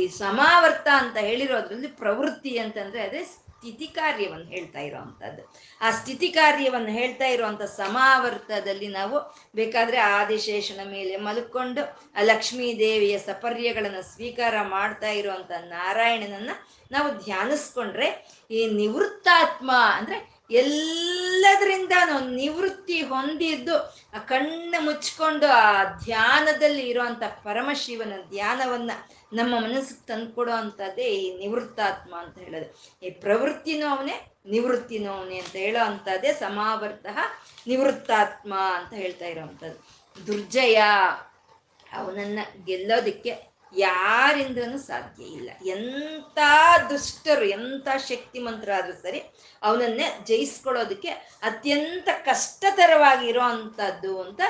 ಈ ಸಮಾವರ್ತ ಅಂತ ಹೇಳಿರೋದ್ರಲ್ಲಿ ಪ್ರವೃತ್ತಿ ಅಂತಂದ್ರೆ ಅದೇ ಸ್ಥಿತಿ ಕಾರ್ಯವನ್ನು ಹೇಳ್ತಾ ಇರೋವಂಥದ್ದು. ಆ ಸ್ಥಿತಿ ಕಾರ್ಯವನ್ನು ಹೇಳ್ತಾ ಇರುವಂಥ ಸಮಾವರ್ತದಲ್ಲಿ ನಾವು ಬೇಕಾದ್ರೆ ಆದಿಶೇಷನ ಮೇಲೆ ಮಲ್ಕೊಂಡು ಆ ಲಕ್ಷ್ಮೀ ದೇವಿಯ ಸಪರ್ಯಗಳನ್ನು ಸ್ವೀಕಾರ ಮಾಡ್ತಾ ಇರುವಂಥ ನಾರಾಯಣನನ್ನ ನಾವು ಧ್ಯಾನಿಸ್ಕೊಂಡ್ರೆ, ಈ ನಿವೃತ್ತಾತ್ಮ ಅಂದ್ರೆ ಎಲ್ಲದರಿಂದ ನಾವು ನಿವೃತ್ತಿ ಹೊಂದಿದ್ದು, ಆ ಕಣ್ಣು ಮುಚ್ಕೊಂಡು ಆ ಧ್ಯಾನದಲ್ಲಿ ಇರುವಂಥ ಪರಮಶಿವನ ಧ್ಯಾನವನ್ನ ನಮ್ಮ ಮನಸ್ಸಿಗೆ ತಂದುಕೊಡೋ ಅಂಥದ್ದೇ ಈ ನಿವೃತ್ತಾತ್ಮ ಅಂತ ಹೇಳೋದು. ಈ ಪ್ರವೃತ್ತಿನೂ ಅವನೇ, ನಿವೃತ್ತಿನೂ ಅವನೇ ಅಂತ ಹೇಳೋ ಅಂಥದ್ದೇ ಸಮಾವರ್ತ ನಿವೃತ್ತಾತ್ಮ ಅಂತ ಹೇಳ್ತಾ ಇರೋವಂಥದ್ದು. ದುರ್ಜಯ ಅವನನ್ನ ಗೆಲ್ಲೋದಕ್ಕೆ ಯಾರಿಂದನೂ ಸಾಧ್ಯ ಇಲ್ಲ. ಎಂಥ ದುಷ್ಟರು, ಎಂಥ ಶಕ್ತಿಮಂತರಾದ್ರೂ ಸರಿ ಅವನನ್ನೇ ಜಯಿಸ್ಕೊಳ್ಳೋದಕ್ಕೆ ಅತ್ಯಂತ ಕಷ್ಟತರವಾಗಿ ಇರೋ ಅಂಥದ್ದು ಅಂತ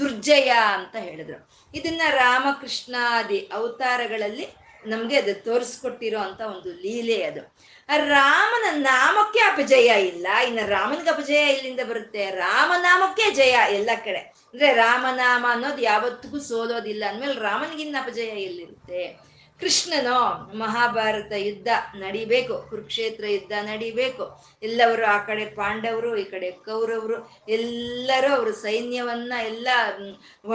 ದುರ್ಜಯ ಅಂತ ಹೇಳಿದ್ರು. ಇದನ್ನ ರಾಮಕೃಷ್ಣಾದಿ ಅವತಾರಗಳಲ್ಲಿ ನಮ್ಗೆ ಅದು ತೋರಿಸ್ಕೊಟ್ಟಿರೋ ಅಂತ ಒಂದು ಲೀಲೆ ಅದು. ರಾಮನ ನಾಮಕ್ಕೆ ಅಪಜಯ ಇಲ್ಲ, ಇನ್ನು ರಾಮನಿಗೆ ಅಪಜಯ ಇಲ್ಲಿಂದ ಬರುತ್ತೆ. ರಾಮನಾಮಕ್ಕೆ ಜಯ ಎಲ್ಲ ಕಡೆ. ಅಂದ್ರೆ ರಾಮನಾಮ ಅನ್ನೋದು ಯಾವತ್ತಿಗೂ ಸೋಲೋದಿಲ್ಲ ಅಂದ್ಮೇಲೆ ರಾಮನಿಗಿನ್ನ ಅಪಜಯ ಎಲ್ಲಿರುತ್ತೆ? ಕೃಷ್ಣನೋ ಮಹಾಭಾರತ ಯುದ್ಧ ನಡಿಬೇಕು, ಕುರುಕ್ಷೇತ್ರ ಯುದ್ಧ ನಡಿಬೇಕು, ಎಲ್ಲವರು ಆ ಕಡೆ ಪಾಂಡವರು, ಈ ಕಡೆ ಕೌರವರು, ಎಲ್ಲರೂ ಅವರು ಸೈನ್ಯವನ್ನ ಎಲ್ಲ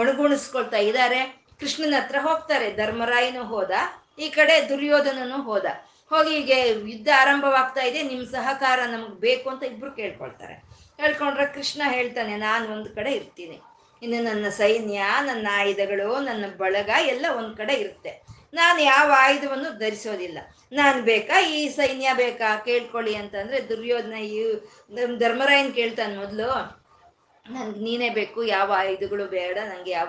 ಒಣಗುಣಿಸ್ಕೊಳ್ತಾ ಇದ್ದಾರೆ. ಕೃಷ್ಣನ ಹತ್ರ ಹೋಗ್ತಾರೆ. ಧರ್ಮರಾಯನು ಹೋದ, ಈ ಕಡೆ ದುರ್ಯೋಧನನು ಹೋದ. ಹೋಗಿ ಹೀಗೆ ಯುದ್ಧ ಆರಂಭವಾಗ್ತಾ ಇದೆ, ನಿಮ್ಮ ಸಹಕಾರ ನಮಗೆ ಬೇಕು ಅಂತ ಇಬ್ರು ಕೇಳ್ಕೊಳ್ತಾರೆ. ಕೇಳ್ಕೊಂಡ್ರೆ ಕೃಷ್ಣ ಹೇಳ್ತಾನೆ, ನಾನು ಒಂದು ಕಡೆ ಇರ್ತೀನಿ, ಇನ್ನು ನನ್ನ ಸೈನ್ಯ, ನನ್ನ ಆಯುಧಗಳು, ನನ್ನ ಬಳಗ ಎಲ್ಲ ಒಂದು ಕಡೆ ಇರುತ್ತೆ. ನಾನು ಯಾವ ಆಯುಧವನ್ನು ಧರಿಸೋದಿಲ್ಲ. ನಾನು ಬೇಕಾ, ಈ ಸೈನ್ಯ ಬೇಕಾ ಕೇಳ್ಕೊಳ್ಳಿ ಅಂತಂದ್ರೆ ದುರ್ಯೋಧನ ಇವ್ ಧರ್ಮರಾಯನ್ ಕೇಳ್ತಾನೆ ಮೊದಲು, ನನ್ಗೆ ನೀನೇ ಬೇಕು, ಯಾವ ಆಯುಧಗಳು ಬೇಡ, ನಂಗೆ ಯಾವ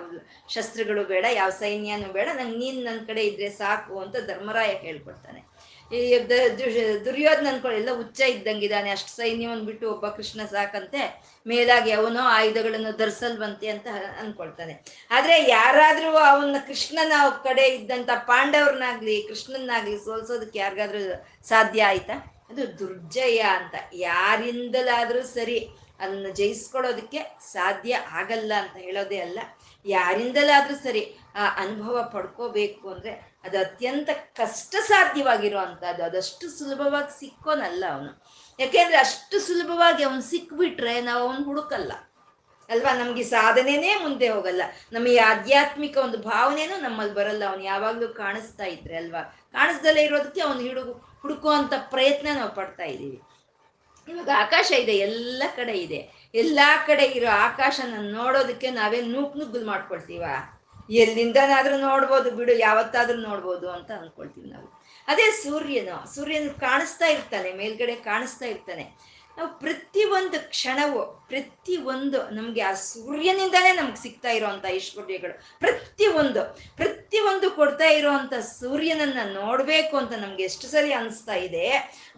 ಶಸ್ತ್ರಗಳು ಬೇಡ, ಯಾವ ಸೈನ್ಯನೂ ಬೇಡ, ನಂಗೆ ನೀನು ನನ್ನ ಕಡೆ ಇದ್ರೆ ಸಾಕು ಅಂತ ಧರ್ಮರಾಯ ಕೇಳ್ಕೊಳ್ತಾನೆ. ಈ ದುರ್ಯೋಧನ ಅನ್ಕೊಳ್ಳಿ ಎಲ್ಲ ಹುಚ್ಚ ಇದ್ದಂಗಿದ್ದಾನೆ, ಅಷ್ಟು ಸೈನ್ಯವನ್ನು ಬಿಟ್ಟು ಒಬ್ಬ ಕೃಷ್ಣ ಸಾಕಂತೆ, ಮೇಲಾಗಿ ಅವನು ಆಯುಧಗಳನ್ನು ಧರಿಸಲ್ವಂತೆ ಅಂತ ಅನ್ಕೊಳ್ತಾನೆ. ಆದ್ರೆ ಯಾರಾದ್ರೂ ಅವನ ಕೃಷ್ಣನ ಕಡೆ ಇದ್ದಂತ ಪಾಂಡವ್ರನ್ನಾಗ್ಲಿ ಕೃಷ್ಣನ್ನಾಗ್ಲಿ ಸೋಲ್ಸೋದಕ್ಕೆ ಯಾರಿಗಾದ್ರೂ ಸಾಧ್ಯ ಆಯ್ತಾ? ಅದು ದುರ್ಜಯ ಅಂತ. ಯಾರಿಂದಲಾದ್ರೂ ಸರಿ ಅದನ್ನ ಜಯಿಸ್ಕೊಳ್ಳೋದಕ್ಕೆ ಸಾಧ್ಯ ಆಗಲ್ಲ ಅಂತ ಹೇಳೋದೇ ಅಲ್ಲ, ಯಾರಿಂದಲಾದ್ರೂ ಸರಿ ಆ ಅನುಭವ ಪಡ್ಕೋಬೇಕು ಅಂದ್ರೆ ಅದು ಅತ್ಯಂತ ಕಷ್ಟ ಸಾಧ್ಯವಾಗಿರುವಂಥದ್ದು. ಅದಷ್ಟು ಸುಲಭವಾಗಿ ಸಿಕ್ಕೋನಲ್ಲ ಅವನು. ಯಾಕೆಂದ್ರೆ ಅಷ್ಟು ಸುಲಭವಾಗಿ ಅವನು ಸಿಕ್ಬಿಟ್ರೆ ನಾವು ಅವನು ಹುಡುಕಲ್ಲ ಅಲ್ವಾ, ನಮ್ಗೆ ಸಾಧನೆನೇ ಮುಂದೆ ಹೋಗಲ್ಲ, ನಮ್ಮ ಈ ಆಧ್ಯಾತ್ಮಿಕ ಒಂದು ಭಾವನೆನೂ ನಮ್ಮಲ್ಲಿ ಬರಲ್ಲ. ಅವನು ಯಾವಾಗ್ಲೂ ಕಾಣಿಸ್ತಾ ಇದ್ರೆ ಅಲ್ವಾ, ಕಾಣಿಸ್ದಲ್ಲೇ ಇರೋದಕ್ಕೆ ಅವ್ನು ಹಿಡುಗು ಹುಡುಕುವಂತ ಪ್ರಯತ್ನ ನಾವು ಪಡ್ತಾ ಇದ್ದೀವಿ. ಇವಾಗ ಆಕಾಶ ಇದೆ, ಎಲ್ಲ ಕಡೆ ಇದೆ, ಎಲ್ಲಾ ಕಡೆ ಇರೋ ಆಕಾಶನ ನೋಡೋದಕ್ಕೆ ನಾವೇ ನೂಕ್ ನುಗ್ಗಲು ಮಾಡ್ಕೊಳ್ತೀವ, ಎಲ್ಲಿಂದನಾದ್ರೂ ನೋಡ್ಬೋದು ಬಿಡು, ಯಾವತ್ತಾದ್ರೂ ನೋಡ್ಬೋದು ಅಂತ ಅನ್ಕೊಳ್ತೀವಿ ನಾವು. ಅದೇ ಸೂರ್ಯನು ಸೂರ್ಯನ ಕಾಣಿಸ್ತಾ ಇರ್ತಾನೆ, ಮೇಲ್ಗಡೆ ಕಾಣಿಸ್ತಾ ಇರ್ತಾನೆ. ನಾವು ಪ್ರತಿ ಒಂದು ಕ್ಷಣವು ಪ್ರತಿ ಒಂದು ನಮ್ಗೆ ಆ ಸೂರ್ಯನಿಂದಾನೇ ನಮ್ಗೆ ಸಿಗ್ತಾ ಇರುವಂತ ಐಶ್ವರ್ಯಗಳು ಪ್ರತಿ ಒಂದು ಪ್ರತಿ ಒಂದು ಕೊಡ್ತಾ ಇರುವಂತ ಸೂರ್ಯನನ್ನ ನೋಡ್ಬೇಕು ಅಂತ ನಮ್ಗೆ ಎಷ್ಟು ಸರಿ ಅನಿಸ್ತಾ ಇದೆ.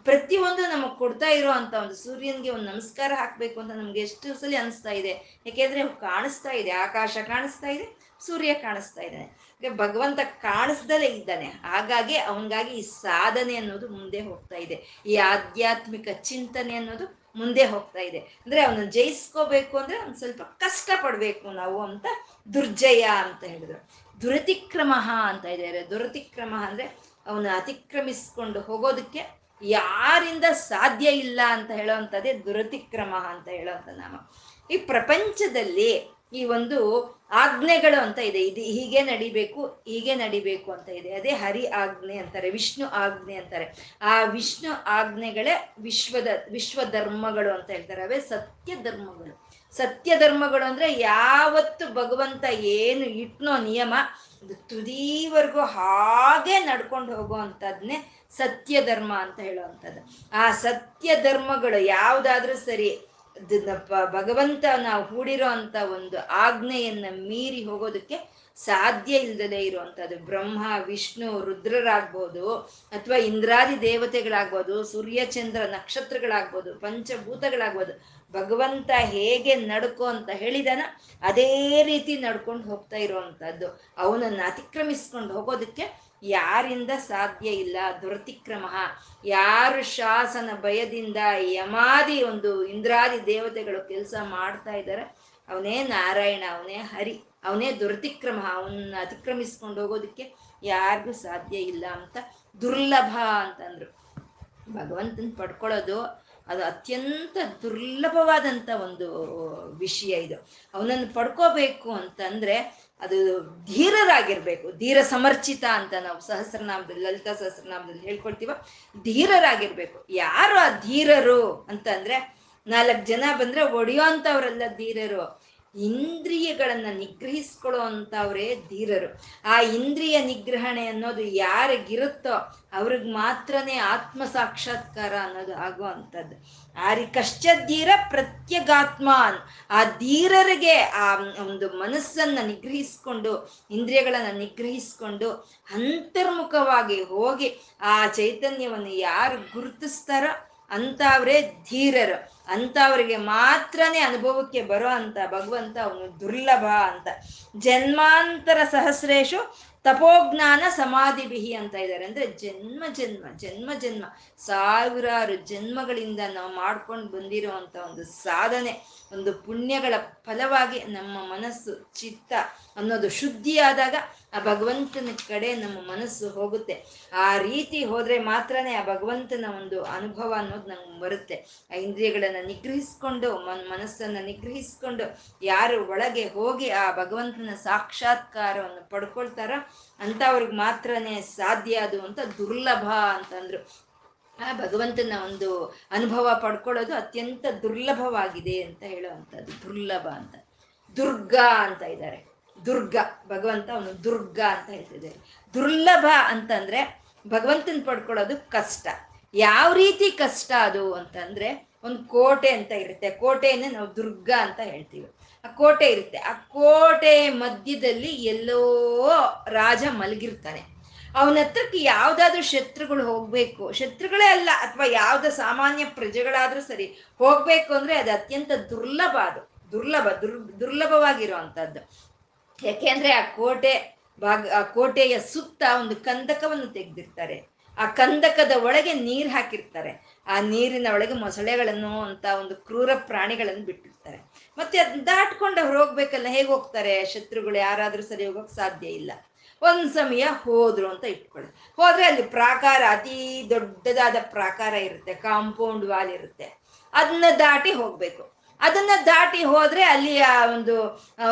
ಪ್ರತಿ ಒಂದು ನಮಗ್ ಕೊಡ್ತಾ ಇರುವಂತ ಒಂದು ಸೂರ್ಯನ್ಗೆ ಒಂದು ನಮಸ್ಕಾರ ಹಾಕ್ಬೇಕು ಅಂತ ನಮ್ಗೆ ಎಷ್ಟು ಸಲ ಅನಿಸ್ತಾ ಇದೆ. ಯಾಕೆಂದ್ರೆ ಕಾಣಿಸ್ತಾ ಇದೆ, ಆಕಾಶ ಕಾಣಿಸ್ತಾ ಇದೆ, ಸೂರ್ಯ ಕಾಣಿಸ್ತಾ ಇದ್ದಾನೆ, ಭಗವಂತ ಕಾಣಿಸ್ದಲೇ ಇದ್ದಾನೆ. ಹಾಗಾಗಿ ಅವನಿಗಾಗಿ ಈ ಸಾಧನೆ ಅನ್ನೋದು ಮುಂದೆ ಹೋಗ್ತಾ ಇದೆ, ಈ ಆಧ್ಯಾತ್ಮಿಕ ಚಿಂತನೆ ಅನ್ನೋದು ಮುಂದೆ ಹೋಗ್ತಾ ಇದೆ. ಅಂದ್ರೆ ಅವನು ಜಯಿಸ್ಕೋಬೇಕು ಅಂದ್ರೆ ಅವ್ನು ಸ್ವಲ್ಪ ಕಷ್ಟ ಪಡ್ಬೇಕು ನಾವು ಅಂತ ದುರ್ಜಯ ಅಂತ ಹೇಳಿದ್ರು. ದುರತಿಕ್ರಮ ಅಂತ ಇದ್ದಾರೆ. ದುರತಿಕ್ರಮ ಅಂದ್ರೆ ಅವನು ಅತಿಕ್ರಮಿಸ್ಕೊಂಡು ಹೋಗೋದಕ್ಕೆ ಯಾರಿಂದ ಸಾಧ್ಯ ಇಲ್ಲ ಅಂತ ಹೇಳೋವಂಥದ್ದೇ ದುರತಿಕ್ರಮ ಅಂತ ಹೇಳೋವಂಥ ನಾಮ. ಈ ಪ್ರಪಂಚದಲ್ಲಿ ಈ ಒಂದು ಆಜ್ಞೆಗಳು ಅಂತ ಇದೆ, ಇದು ಹೀಗೆ ನಡಿಬೇಕು ಹೀಗೆ ನಡಿಬೇಕು ಅಂತ ಇದೆ. ಅದೇ ಹರಿ ಆಜ್ಞೆ ಅಂತಾರೆ, ವಿಷ್ಣು ಆಜ್ಞೆ ಅಂತಾರೆ. ಆ ವಿಷ್ಣು ಆಜ್ಞೆಗಳೇ ವಿಶ್ವದ ವಿಶ್ವ ಧರ್ಮಗಳು ಅಂತ ಹೇಳ್ತಾರೆ. ಅವೇ ಸತ್ಯ ಧರ್ಮಗಳು. ಸತ್ಯ ಧರ್ಮಗಳು ಅಂದ್ರೆ ಯಾವತ್ತು ಭಗವಂತ ಏನು ಇಟ್ನೋ ನಿಯಮ ಅದು ತುದಿವರೆಗೂ ಹಾಗೆ ನಡ್ಕೊಂಡು ಹೋಗುವಂಥದ್ನೇ ಸತ್ಯ ಧರ್ಮ ಅಂತ ಹೇಳುವಂಥದ್ದು. ಆ ಸತ್ಯ ಧರ್ಮಗಳು ಯಾವುದಾದ್ರೂ ಸರಿ ಭಗವಂತ ನಾವು ಹೂಡಿರೋ ಅಂತ ಒಂದು ಆಜ್ಞೆಯನ್ನ ಮೀರಿ ಹೋಗೋದಕ್ಕೆ ಸಾಧ್ಯ ಇಲ್ಲದಲೇ ಇರುವಂಥದ್ದು. ಬ್ರಹ್ಮ, ವಿಷ್ಣು, ರುದ್ರರಾಗ್ಬೋದು, ಅಥವಾ ಇಂದ್ರಾದಿ ದೇವತೆಗಳಾಗ್ಬೋದು, ಸೂರ್ಯ ಚಂದ್ರ ನಕ್ಷತ್ರಗಳಾಗ್ಬೋದು, ಪಂಚಭೂತಗಳಾಗ್ಬೋದು. ಭಗವಂತ ಹೇಗೆ ನಡ್ಕೋ ಅಂತ ಹೇಳಿದಾನ ಅದೇ ರೀತಿ ನಡ್ಕೊಂಡು ಹೋಗ್ತಾ ಇರುವಂಥದ್ದು. ಅವನನ್ನು ಅತಿಕ್ರಮಿಸ್ಕೊಂಡು ಹೋಗೋದಕ್ಕೆ ಯಾರಿಂದ ಸಾಧ್ಯ ಇಲ್ಲ, ದುರತಿಕ್ರಮ. ಯಾರು ಶಾಸನ ಭಯದಿಂದ ಯಮಾದಿ ಒಂದು ಇಂದ್ರಾದಿ ದೇವತೆಗಳು ಕೆಲಸ ಮಾಡ್ತಾ ಇದ್ದಾರೆ, ಅವನೇ ನಾರಾಯಣ, ಅವನೇ ಹರಿ, ಅವನೇ ದುರತಿಕ್ರಮ. ಅವನ್ನ ಅತಿಕ್ರಮಿಸ್ಕೊಂಡು ಹೋಗೋದಕ್ಕೆ ಯಾರಿಗೂ ಸಾಧ್ಯ ಇಲ್ಲ ಅಂತ ದುರ್ಲಭ ಅಂತಂದ್ರು. ಭಗವಂತನ ಪಡ್ಕೊಳ್ಳೋದು ಅದು ಅತ್ಯಂತ ದುರ್ಲಭವಾದಂಥ ಒಂದು ವಿಷಯ ಇದು. ಅವನನ್ನು ಪಡ್ಕೋಬೇಕು ಅಂತಂದ್ರೆ ಅದು ಧೀರರಾಗಿರ್ಬೇಕು. ಧೀರ ಸಮರ್ಚಿತ ಅಂತ ನಾವು ಸಹಸ್ರನಾಮದಲ್ಲಿ, ಲಲಿತಾ ಸಹಸ್ರನಾಮದಲ್ಲಿ ಹೇಳ್ಕೊಳ್ತೀವ. ಧೀರರಾಗಿರ್ಬೇಕು. ಯಾರು ಆ ಧೀರರು ಅಂತಂದ್ರೆ, ನಾಲ್ಕು ಜನ ಬಂದ್ರೆ ಒಡೆಯೋಂಥವ್ರೆಲ್ಲ ಧೀರರು. ಇಂದ್ರಿಯಗಳನ್ನ ನಿಗ್ರಹಿಸ್ಕೊಳ್ಳೋ ಅಂಥವ್ರೇ ಧೀರರು. ಆ ಇಂದ್ರಿಯ ನಿಗ್ರಹಣೆ ಅನ್ನೋದು ಯಾರಿಗಿರುತ್ತೋ ಅವ್ರಿಗೆ ಮಾತ್ರನೇ ಆತ್ಮ ಸಾಕ್ಷಾತ್ಕಾರ ಅನ್ನೋದು ಆಗುವಂಥದ್ದು. ಆರಿ ಕಷ್ಟ ಧೀರ ಪ್ರತ್ಯಗಾತ್ಮಾನ್. ಆ ಧೀರರಿಗೆ ಆ ಒಂದು ಮನಸ್ಸನ್ನ ನಿಗ್ರಹಿಸ್ಕೊಂಡು ಇಂದ್ರಿಯಗಳನ್ನ ನಿಗ್ರಹಿಸ್ಕೊಂಡು ಅಂತರ್ಮುಖವಾಗಿ ಹೋಗಿ ಆ ಚೈತನ್ಯವನ್ನು ಯಾರು ಗುರುತಿಸ್ತಾರೋ ಅಂಥವ್ರೇ ಧೀರರು. ಅಂಥವ್ರಿಗೆ ಮಾತ್ರನೇ ಅನುಭವಕ್ಕೆ ಬರೋ ಅಂತ ಭಗವಂತ ಅವನು ದುರ್ಲಭ ಅಂತ. ಜನ್ಮಾಂತರ ಸಹಸ್ರೇಶು ತಪೋಜ್ಞಾನ ಸಮಾಧಿ ಬಿಹಿ ಅಂತ ಇದ್ದಾರೆ. ಅಂದ್ರೆ ಜನ್ಮ ಜನ್ಮ ಜನ್ಮ ಜನ್ಮ ಸಾವಿರಾರು ಜನ್ಮಗಳಿಂದ ನಾವು ಮಾಡ್ಕೊಂಡು ಬಂದಿರುವಂಥ ಒಂದು ಸಾಧನೆ, ಒಂದು ಪುಣ್ಯಗಳ ಫಲವಾಗಿ ನಮ್ಮ ಮನಸ್ಸು ಚಿತ್ತ ಅನ್ನೋದು ಶುದ್ಧಿಯಾದಾಗ ಆ ಭಗವಂತನ ಕಡೆ ನಮ್ಮ ಮನಸ್ಸು ಹೋಗುತ್ತೆ. ಆ ರೀತಿ ಹೋದ್ರೆ ಮಾತ್ರನೇ ಆ ಭಗವಂತನ ಒಂದು ಅನುಭವ ಅನ್ನೋದು ನಮ್ಗೆ ಬರುತ್ತೆ. ಆ ಇಂದ್ರಿಯಗಳನ್ನ ನಿಗ್ರಹಿಸ್ಕೊಂಡು ಮನ್ ಮನಸ್ಸನ್ನ ನಿಗ್ರಹಿಸ್ಕೊಂಡು ಯಾರು ಒಳಗೆ ಹೋಗಿ ಆ ಭಗವಂತನ ಸಾಕ್ಷಾತ್ಕಾರವನ್ನು ಪಡ್ಕೊಳ್ತಾರೋ ಅಂತ ಅವ್ರಿಗೆ ಮಾತ್ರನೇ ಸಾಧ್ಯ ಅದು ಅಂತ ದುರ್ಲಭ ಅಂತಂದ್ರು. ಆ ಭಗವಂತನ ಒಂದು ಅನುಭವ ಪಡ್ಕೊಳ್ಳೋದು ಅತ್ಯಂತ ದುರ್ಲಭವಾಗಿದೆ ಅಂತ ಹೇಳುವಂಥದ್ದು ದುರ್ಲಭ ಅಂತ. ದುರ್ಗಾ ಅಂತ ಇದ್ದಾರೆ. ದುರ್ಗ ಭಗವಂತ ಅವನು ದುರ್ಗ ಅಂತ ಹೇಳ್ತಿದ್ದಾರೆ. ದುರ್ಲಭ ಅಂತಂದ್ರೆ ಭಗವಂತನ ಪಡ್ಕೊಳ್ಳೋದು ಕಷ್ಟ. ಯಾವ ರೀತಿ ಕಷ್ಟ ಅದು ಅಂತಂದ್ರೆ, ಒಂದು ಕೋಟೆ ಅಂತ ಇರುತ್ತೆ. ಕೋಟೆಯನ್ನು ನಾವು ದುರ್ಗ ಅಂತ ಹೇಳ್ತೀವಿ. ಆ ಕೋಟೆ ಇರುತ್ತೆ. ಆ ಕೋಟೆ ಮಧ್ಯದಲ್ಲಿ ಎಲ್ಲೋ ರಾಜ ಮಲಗಿರ್ತಾನೆ. ಅವನ ಹತ್ರಕ್ಕೆ ಯಾವ್ದಾದ್ರು ಶತ್ರುಗಳು ಹೋಗ್ಬೇಕು, ಶತ್ರುಗಳೇ ಅಲ್ಲ ಅಥವಾ ಯಾವ್ದ ಸಾಮಾನ್ಯ ಪ್ರಜೆಗಳಾದ್ರೂ ಸರಿ ಹೋಗ್ಬೇಕು ಅಂದ್ರೆ ಅದು ಅತ್ಯಂತ ದುರ್ಲಭ. ಅದು ದುರ್ಲಭ ದುರ್ ದುರ್ಲಭವಾಗಿರುವಂತಹದ್ದು. ಯಾಕೆಂದ್ರೆ ಆ ಕೋಟೆ ಭಾಗ ಆ ಕೋಟೆಯ ಸುತ್ತ ಒಂದು ಕಂದಕವನ್ನು ತೆಗೆದಿರ್ತಾರೆ. ಆ ಕಂದಕದ ಒಳಗೆ ನೀರು ಹಾಕಿರ್ತಾರೆ. ಆ ನೀರಿನ ಒಳಗೆ ಮೊಸಳೆಗಳನ್ನು ಅಂತ ಒಂದು ಕ್ರೂರ ಪ್ರಾಣಿಗಳನ್ನು ಬಿಟ್ಟಿರ್ತಾರೆ. ಮತ್ತೆ ಅದನ್ನ ದಾಟ್ಕೊಂಡು ಅವ್ರು ಹೋಗ್ಬೇಕಲ್ಲ, ಹೇಗೆ ಹೋಗ್ತಾರೆ? ಶತ್ರುಗಳು ಯಾರಾದ್ರೂ ಸರಿ ಹೋಗೋಕೆ ಸಾಧ್ಯ ಇಲ್ಲ. ಒಂದು ಸಮಯ ಹೋದ್ರು ಅಂತ ಇಟ್ಕೊಳ್ಳಿ. ಹೋದ್ರೆ ಅಲ್ಲಿ ಪ್ರಾಕಾರ, ಅತಿ ದೊಡ್ಡದಾದ ಪ್ರಾಕಾರ ಇರುತ್ತೆ, ಕಾಂಪೌಂಡ್ ವಾಲ್ ಇರುತ್ತೆ, ಅದನ್ನ ದಾಟಿ ಹೋಗ್ಬೇಕು. ಅದನ್ನ ದಾಟಿ ಹೋದ್ರೆ ಅಲ್ಲಿ ಆ ಒಂದು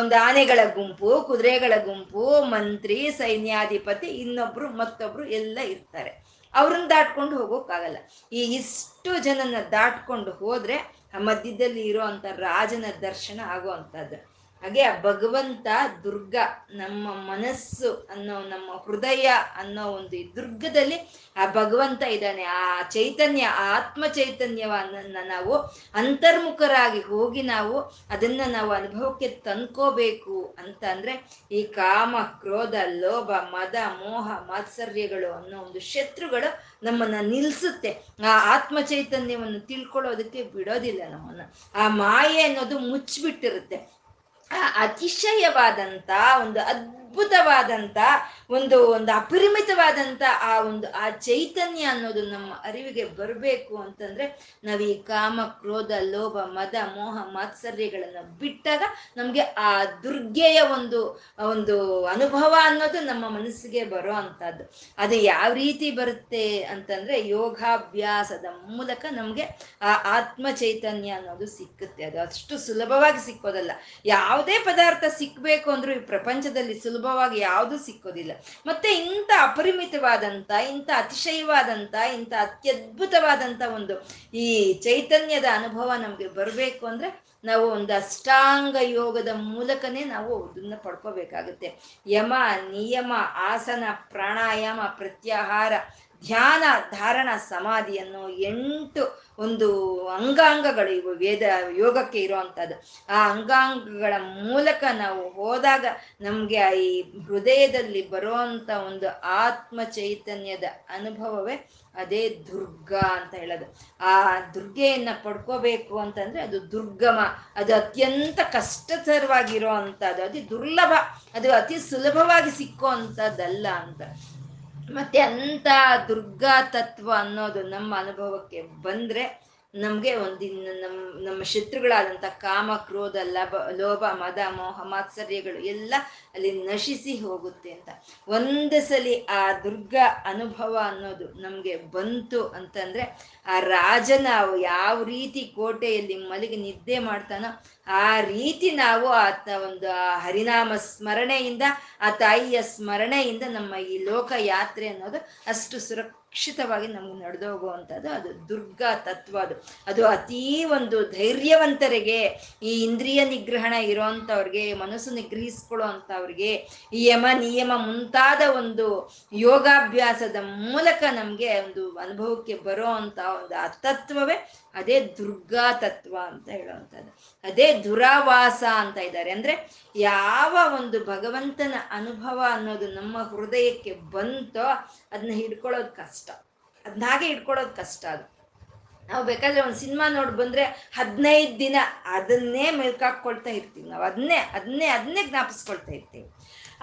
ಒಂದು ಆನೆಗಳ ಗುಂಪು, ಕುದುರೆಗಳ ಗುಂಪು, ಮಂತ್ರಿ, ಸೈನ್ಯಾಧಿಪತಿ, ಇನ್ನೊಬ್ರು ಮತ್ತೊಬ್ರು ಎಲ್ಲ ಇರ್ತಾರೆ. ಅವ್ರನ್ನ ದಾಟ್ಕೊಂಡು ಹೋಗೋಕ್ಕಾಗಲ್ಲ. ಈ ಇಷ್ಟು ಜನನ ದಾಟ್ಕೊಂಡು ಹೋದ್ರೆ ಆ ಮಧ್ಯದಲ್ಲಿ ಇರೋ ಅಂಥ ರಾಜನ ದರ್ಶನ ಆಗುವಂಥದ್ದು. ಹಾಗೆ ಆ ಭಗವಂತ ದುರ್ಗ, ನಮ್ಮ ಮನಸ್ಸು ಅನ್ನೋ, ನಮ್ಮ ಹೃದಯ ಅನ್ನೋ ಒಂದು ದುರ್ಗದಲ್ಲಿ ಆ ಭಗವಂತ ಇದ್ದಾನೆ. ಆ ಚೈತನ್ಯ, ಆ ಆತ್ಮ ಚೈತನ್ಯವನ್ನ ನಾವು ಅಂತರ್ಮುಖರಾಗಿ ಹೋಗಿ ನಾವು ಅದನ್ನ ನಾವು ಅನುಭವಕ್ಕೆ ತಂದ್ಕೋಬೇಕು ಅಂತ ಅಂದ್ರೆ, ಈ ಕಾಮ, ಕ್ರೋಧ, ಲೋಭ, ಮದ, ಮೋಹ, ಮಾತ್ಸರ್ಯಗಳು ಅನ್ನೋ ಒಂದು ಶತ್ರುಗಳು ನಮ್ಮನ್ನ ನಿಲ್ಸುತ್ತೆ. ಆ ಆತ್ಮ ಚೈತನ್ಯವನ್ನು ತಿಳ್ಕೊಳ್ಳೋದಕ್ಕೆ ಬಿಡೋದಿಲ್ಲ ನಮ್ಮನ್ನ. ಆ ಮಾಯೆ ಅನ್ನೋದು ಮುಚ್ಚಿಬಿಟ್ಟಿರುತ್ತೆ. ಅತಿಶಯವಾದಂಥ ಒಂದು ಅದ್ಭುತವಾದಂಥ ಒಂದು ಒಂದು ಅಪರಿಮಿತವಾದಂಥ ಆ ಒಂದು ಆ ಚೈತನ್ಯ ಅನ್ನೋದು ನಮ್ಮ ಅರಿವಿಗೆ ಬರಬೇಕು ಅಂತಂದ್ರೆ, ನಾವು ಈ ಕಾಮ, ಕ್ರೋಧ, ಲೋಭ, ಮದ, ಮೋಹ, ಮಾತ್ಸರ್ಯಗಳನ್ನು ಬಿಟ್ಟಾಗ ನಮಗೆ ಆ ದುರ್ಗೆಯ ಒಂದು ಒಂದು ಅನುಭವ ಅನ್ನೋದು ನಮ್ಮ ಮನಸ್ಸಿಗೆ ಬರೋ ಅಂಥದ್ದು. ಅದು ಯಾವ ರೀತಿ ಬರುತ್ತೆ ಅಂತಂದ್ರೆ, ಯೋಗಾಭ್ಯಾಸದ ಮೂಲಕ ನಮಗೆ ಆ ಆತ್ಮ ಚೈತನ್ಯ ಅನ್ನೋದು ಸಿಕ್ಕುತ್ತೆ. ಅದು ಅಷ್ಟು ಸುಲಭವಾಗಿ ಸಿಕ್ಕೋದಲ್ಲ. ಯಾವುದೇ ಪದಾರ್ಥ ಸಿಕ್ಕಬೇಕು ಅಂದ್ರೂ ಈ ಪ್ರಪಂಚದಲ್ಲಿ ಸುಲಭ ವಾಗಿ ಯಾವುದು ಸಿಕ್ಕೋದಿಲ್ಲ. ಮತ್ತೆ ಇಂಥ ಅಪರಿಮಿತವಾದಂತ, ಇಂಥ ಅತಿಶಯವಾದಂತ, ಇಂಥ ಅತ್ಯದ್ಭುತವಾದಂತ ಒಂದು ಈ ಚೈತನ್ಯದ ಅನುಭವ ನಮ್ಗೆ ಬರಬೇಕು ಅಂದ್ರೆ ನಾವು ಒಂದು ಅಷ್ಟಾಂಗ ಯೋಗದ ಮೂಲಕನೇ ನಾವು ಅದನ್ನ ಪಡ್ಕೋಬೇಕಾಗುತ್ತೆ. ಯಮ, ನಿಯಮ, ಆಸನ, ಪ್ರಾಣಾಯಾಮ, ಪ್ರತ್ಯಾಹಾರ, ಧ್ಯಾನ, ಧಾರಣ, ಸಮಾಧಿ ಅನ್ನೋ ಎಂಟು ಒಂದು ಅಂಗಾಂಗಗಳು ಇವು ವೇದ ಯೋಗಕ್ಕೆ ಇರುವಂಥದ್ದು. ಆ ಅಂಗಾಂಗಗಳ ಮೂಲಕ ನಾವು ಹೋದಾಗ ನಮಗೆ ಈ ಹೃದಯದಲ್ಲಿ ಬರುವಂಥ ಒಂದು ಆತ್ಮ ಚೈತನ್ಯದ ಅನುಭವವೇ ಅದೇ ದುರ್ಗಾ ಅಂತ ಹೇಳೋದು. ಆ ದುರ್ಗೆಯನ್ನ ಪಡ್ಕೋಬೇಕು ಅಂತಂದ್ರೆ ಅದು ದುರ್ಗಮ, ಅದು ಅತ್ಯಂತ ಕಷ್ಟಕರವಾಗಿರೋ ಅಂಥದ್ದು, ಅದು ದುರ್ಲಭ, ಅದು ಅತಿ ಸುಲಭವಾಗಿ ಸಿಕ್ಕೋ ಅಂಥದ್ದಲ್ಲ ಅಂತ. ಮತ್ತೆ ಅಂತ ದುರ್ಗಾ ತತ್ವ ಅನ್ನೋದು ನಮ್ಮ ಅನುಭವಕ್ಕೆ ಬಂದ್ರೆ ನಮಗೆ ಒಂದಿನ ನಮ್ಮ ನಮ್ಮ ಶತ್ರುಗಳಾದಂಥ ಕಾಮ, ಕ್ರೋಧ, ಲಭ, ಲೋಭ, ಮದ, ಮೋಹ, ಮಾತ್ಸರ್ಯಗಳು ಎಲ್ಲ ಅಲ್ಲಿ ನಶಿಸಿ ಹೋಗುತ್ತೆ ಅಂತ. ಒಂದು ಸಲಿ ಆ ದುರ್ಗಾ ಅನುಭವ ಅನ್ನೋದು ನಮಗೆ ಬಂತು ಅಂತಂದರೆ, ಆ ರಾಜನ ಯಾವ ರೀತಿ ಕೋಟೆಯಲ್ಲಿ ಮಲಗಿ ನಿದ್ದೆ ಮಾಡ್ತಾನೋ ಆ ರೀತಿ ನಾವು ಆತ ಒಂದು ಆ ಹರಿನಾಮ ಸ್ಮರಣೆಯಿಂದ, ಆ ತಾಯಿಯ ಸ್ಮರಣೆಯಿಂದ ನಮ್ಮ ಈ ಲೋಕ ಯಾತ್ರೆ ಅನ್ನೋದು ಅಷ್ಟು ಸುರಕ್ಷ ರಕ್ಷಿತವಾಗಿ ನಮ್ಗೆ ನಡೆದೋಗುವಂಥದ್ದು ಅದು ದುರ್ಗಾ ತತ್ವ. ಅದು ಅದು ಅತೀ ಒಂದು ಧೈರ್ಯವಂತರಿಗೆ, ಈ ಇಂದ್ರಿಯ ನಿಗ್ರಹಣ ಇರೋವಂಥವ್ರಿಗೆ, ಮನಸ್ಸು ನಿಗ್ರಹಿಸ್ಕೊಳ್ಳೋ ಅಂಥವ್ರಿಗೆ, ಈ ಯಮ, ನಿಯಮ ಮುಂತಾದ ಒಂದು ಯೋಗಾಭ್ಯಾಸದ ಮೂಲಕ ನಮಗೆ ಒಂದು ಅನುಭವಕ್ಕೆ ಬರೋ ಅಂಥ ಒಂದು ಆ ತತ್ವವೇ ಅದೇ ದುರ್ಗಾ ತತ್ವ ಅಂತ ಹೇಳುವಂಥದ್ದು. ಅದೇ ದುರಾವಾಸ ಅಂತ ಇದ್ದಾರೆ. ಅಂದರೆ ಯಾವ ಒಂದು ಭಗವಂತನ ಅನುಭವ ಅನ್ನೋದು ನಮ್ಮ ಹೃದಯಕ್ಕೆ ಬಂತೋ ಅದನ್ನ ಹಿಡ್ಕೊಳ್ಳೋದು ಕಷ್ಟ, ಅದನ್ನ ಹಾಗೆ ಹಿಡ್ಕೊಳ್ಳೋದು ಕಷ್ಟ. ಅದು ನಾವು ಬೇಕಾದ್ರೆ ಒಂದು ಸಿನಿಮಾ ನೋಡಿ ಬಂದ್ರೆ ಹದಿನೈದು ದಿನ ಅದನ್ನೇ ಮೆಲ್ಕಾಕೊಳ್ತಾ ಇರ್ತೀವಿ ನಾವು, ಅದನ್ನೇ ಅದನ್ನೇ ಅದನ್ನೇ ಜ್ಞಾಪಿಸ್ಕೊಳ್ತಾ ಇರ್ತೀವಿ.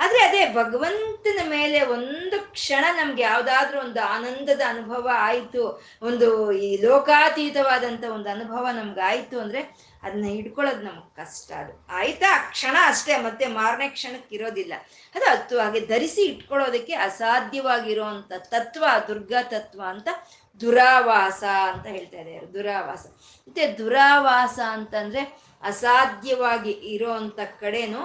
ಆದರೆ ಅದೇ ಭಗವಂತನ ಮೇಲೆ ಒಂದು ಕ್ಷಣ ನಮ್ಗೆ ಯಾವುದಾದ್ರೂ ಒಂದು ಆನಂದದ ಅನುಭವ ಆಯಿತು, ಒಂದು ಈ ಲೋಕಾತೀತವಾದಂಥ ಒಂದು ಅನುಭವ ನಮ್ಗೆ ಆಯಿತು ಅಂದರೆ ಅದನ್ನ ಹಿಡ್ಕೊಳ್ಳೋದು ನಮಗೆ ಕಷ್ಟ. ಅದು ಆಯ್ತಾ ಕ್ಷಣ ಅಷ್ಟೇ, ಮತ್ತೆ ಮಾರನೇ ಕ್ಷಣಕ್ಕೆ ಇರೋದಿಲ್ಲ. ಅದು ಅದು ಹಾಗೆ ಧರಿಸಿ ಇಟ್ಕೊಳ್ಳೋದಕ್ಕೆ ಅಸಾಧ್ಯವಾಗಿರುವಂಥ ತತ್ವ ದುರ್ಗಾ ತತ್ವ ಅಂತ ದುರಾವಾಸ ಅಂತ ಹೇಳ್ತಾ ಇದ್ದಾರೆ. ದುರಾವಾಸ ಮತ್ತೆ ದುರಾವಾಸ ಅಂತಂದ್ರೆ ಅಸಾಧ್ಯವಾಗಿ ಇರೋವಂಥ ಕಡೆನೂ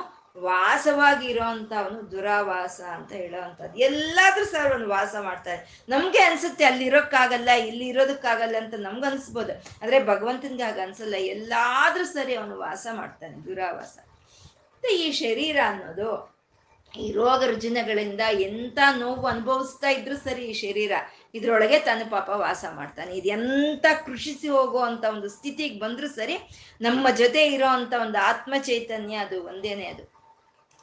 ವಾಸವಾಗಿ ಇರೋವಂಥವನು ದುರಾವಾಸ ಅಂತ ಹೇಳೋವಂಥದ್ದು. ಎಲ್ಲಾದ್ರೂ ಸರ್ ಒಂದು ವಾಸ ಮಾಡ್ತಾರೆ. ನಮಗೆ ಅನಿಸುತ್ತೆ ಅಲ್ಲಿರೋಕ್ಕಾಗಲ್ಲ, ಇಲ್ಲಿ ಇರೋದಕ್ಕಾಗಲ್ಲ ಅಂತ ನಮ್ಗೆ ಅನಿಸ್ಬೋದು. ಆದರೆ ಭಗವಂತನಿಗೆ ಹಾಗೆ ಅನಿಸಲ್ಲ, ಎಲ್ಲಾದ್ರೂ ಸರಿ ಅವನು ವಾಸ ಮಾಡ್ತಾನೆ, ದುರಾವಾಸ. ಮತ್ತು ಈ ಶರೀರ ಅನ್ನೋದು ಈ ರೋಗ ರುಜಿನಗಳಿಂದ ಎಂಥ ನೋವು ಅನುಭವಿಸ್ತಾ ಇದ್ರೂ ಸರಿ ಈ ಶರೀರ ಇದರೊಳಗೆ ತನ್ನ ಪಾಪ ವಾಸ ಮಾಡ್ತಾನೆ. ಇದು ಎಂಥ ಕೃಷಿಸಿ ಹೋಗುವಂಥ ಒಂದು ಸ್ಥಿತಿಗೆ ಬಂದರೂ ಸರಿ ನಮ್ಮ ಜೊತೆ ಇರೋ ಅಂಥ ಒಂದು ಆತ್ಮ ಚೈತನ್ಯ ಅದು ಒಂದೇನೇ. ಅದು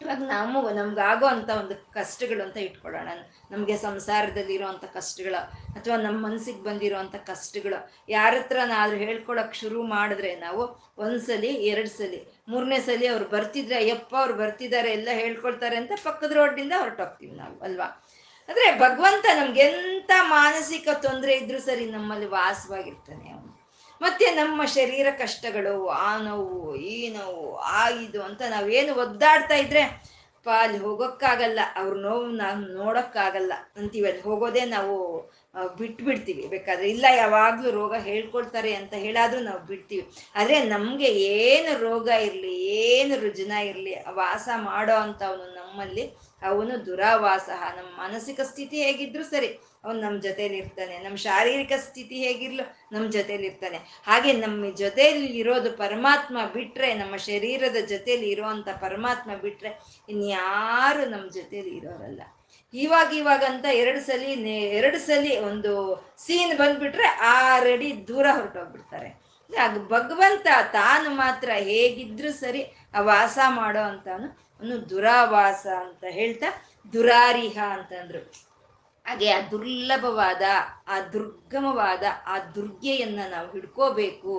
ಇವಾಗ ನಾವು ನಮ್ಗಾಗೋ ಅಂಥ ಒಂದು ಕಷ್ಟಗಳು ಅಂತ ಇಟ್ಕೊಳ್ಳೋಣ, ನಮಗೆ ಸಂಸಾರದಲ್ಲಿ ಇರೋವಂಥ ಕಷ್ಟಗಳು ಅಥವಾ ನಮ್ಮ ಮನಸ್ಸಿಗೆ ಬಂದಿರೋವಂಥ ಕಷ್ಟಗಳು ಯಾರ ಹತ್ರನಾದ್ರೂ ಹೇಳ್ಕೊಳಕ್ಕೆ ಶುರು ಮಾಡಿದ್ರೆ ನಾವು ಒಂದ್ಸಲಿ ಎರಡು ಸಲಿ ಮೂರನೇ ಸಲಿ ಅವ್ರು ಬರ್ತಿದ್ರೆ ಅಯ್ಯಪ್ಪ ಅವ್ರು ಬರ್ತಿದ್ದಾರೆ ಎಲ್ಲ ಹೇಳ್ಕೊಳ್ತಾರೆ ಅಂತ ಪಕ್ಕದ ರೋಡ್ನಿಂದ ಹೊರಟೋಗ್ತೀವಿ ನಾವು ಅಲ್ವಾ. ಆದರೆ ಭಗವಂತ ನಮ್ಗೆಂಥ ಮಾನಸಿಕ ತೊಂದರೆ ಇದ್ರೂ ಸರಿ ನಮ್ಮಲ್ಲಿ ವಾಸವಾಗಿರ್ತಾನೆ ಅವನು. ಮತ್ತೆ ನಮ್ಮ ಶರೀರ ಕಷ್ಟಗಳು, ಆ ನೋವು, ಈ ನೋವು, ಆ ಇದು ಅಂತ ನಾವೇನು ಒದ್ದಾಡ್ತಾ ಇದ್ರೆ ಅಪ್ಪ ಅಲ್ಲಿ ಹೋಗೋಕ್ಕಾಗಲ್ಲ, ಅವ್ರ ನೋವು ನಾವು ನೋಡೋಕ್ಕಾಗಲ್ಲ ಅಂತೀವಿ. ಅಲ್ಲಿ ಹೋಗೋದೇ ನಾವು ಬಿಟ್ಬಿಡ್ತೀವಿ. ಬೇಕಾದ್ರೆ ಇಲ್ಲ ಯಾವಾಗಲೂ ರೋಗ ಹೇಳ್ಕೊಳ್ತಾರೆ ಅಂತ ಹೇಳಾದ್ರೂ ನಾವು ಬಿಡ್ತೀವಿ. ಆದರೆ ನಮಗೆ ಏನು ರೋಗ ಇರಲಿ, ಏನು ರುಜಿನ ಇರಲಿ, ವಾಸ ಮಾಡೋ ಅಂಥವನು ನಮ್ಮಲ್ಲಿ ಅವನು ದುರಾವಾಸ. ನಮ್ಮ ಮಾನಸಿಕ ಸ್ಥಿತಿ ಹೇಗಿದ್ರು ಸರಿ ಅವನು ನಮ್ಮ ಜೊತೆಯಲ್ಲಿ ಇರ್ತಾನೆ. ನಮ್ಮ ಶಾರೀರಿಕ ಸ್ಥಿತಿ ಹೇಗಿರ್ಲೋ ನಮ್ಮ ಜೊತೆಯಲ್ಲಿ ಇರ್ತಾನೆ. ಹಾಗೆ ನಮ್ಮ ಜೊತೆಯಲ್ಲಿ ಇರೋದು ಪರಮಾತ್ಮ ಬಿಟ್ಟರೆ, ನಮ್ಮ ಶರೀರದ ಜೊತೆಯಲ್ಲಿ ಇರೋವಂಥ ಪರಮಾತ್ಮ ಬಿಟ್ಟರೆ ಇನ್ಯಾರು ನಮ್ಮ ಜೊತೆಯಲ್ಲಿ ಇರೋರಲ್ಲ. ಇವಾಗ ಇವಾಗಂತ ಎರಡು ಸಲ ಎರಡು ಸಲ ಒಂದು ಸೀನ್ ಬಂದ್ಬಿಟ್ರೆ ಆಲ್ರೆಡಿ ದೂರ ಹೊರಟೋಗ್ಬಿಡ್ತಾರೆ. ಆಗ ಭಗವಂತ ತಾನು ಮಾತ್ರ ಹೇಗಿದ್ರೂ ಸರಿ ಆ ವಾಸ ಮಾಡೋ ಅಂತಾನು ಅವನು ದುರಾವಾಸ ಅಂತ ಹೇಳ್ತಾ ದುರಾರಿಹ ಅಂತಂದ್ರು. ಹಾಗೆ ಆ ದುರ್ಲಭವಾದ, ಆ ದುರ್ಗಮವಾದ ಆ ದುರ್ಗೆಯನ್ನು ನಾವು ಹಿಡ್ಕೋಬೇಕು.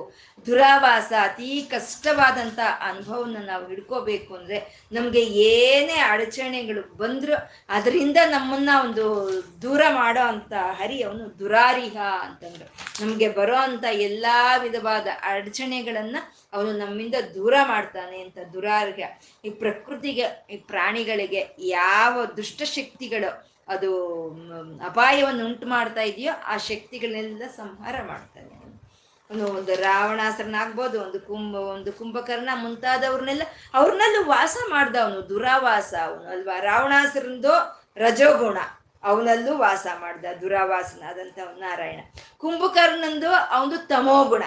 ದುರಾವಾಸ ಅತೀ ಕಷ್ಟವಾದಂಥ ಅನುಭವನ ನಾವು ಹಿಡ್ಕೋಬೇಕು ಅಂದರೆ ನಮಗೆ ಏನೇ ಅಡಚಣೆಗಳು ಬಂದರೂ ಅದರಿಂದ ನಮ್ಮನ್ನು ಒಂದು ದೂರ ಮಾಡೋ ಅಂಥ ಹರಿ ಅವನು ದುರಾರಿಹ ಅಂತಂದರು. ನಮಗೆ ಬರೋ ಅಂಥ ಎಲ್ಲ ವಿಧವಾದ ಅಡಚಣೆಗಳನ್ನು ಅವನು ನಮ್ಮಿಂದ ದೂರ ಮಾಡ್ತಾನೆ ಅಂತ ದುರಾರಿಹ. ಈ ಪ್ರಕೃತಿಗೆ, ಈ ಪ್ರಾಣಿಗಳಿಗೆ ಯಾವ ದುಷ್ಟಶಕ್ತಿಗಳು ಅದು ಅಪಾಯವನ್ನು ಉಂಟು ಮಾಡ್ತಾ ಇದೆಯೋ ಆ ಶಕ್ತಿಗಳನ್ನೆಲ್ಲ ಸಂಹಾರ ಮಾಡ್ತಾನೆ. ಅವನು ಒಂದು ರಾವಣಾಸುರನಾಗ್ಬೋದು, ಒಂದು ಕುಂಭ ಒಂದು ಕುಂಭಕರ್ಣ ಮುಂತಾದವ್ರನ್ನೆಲ್ಲ ಅವ್ರನ್ನೆಲ್ಲ ವಾಸ ಮಾಡ್ದ ಅವನು ದುರಾವಾಸ ಅವನು ಅಲ್ವಾ. ರಾವಣಾಸುರನದು ರಜೋಗುಣ, ಅವನಲ್ಲೂ ವಾಸ ಮಾಡ್ದ ದುರಾವಾಸನಾದಂಥ ನಾರಾಯಣ. ಕುಂಭಕರ್ಣಂದು ಅವನು ತಮೋಗುಣ,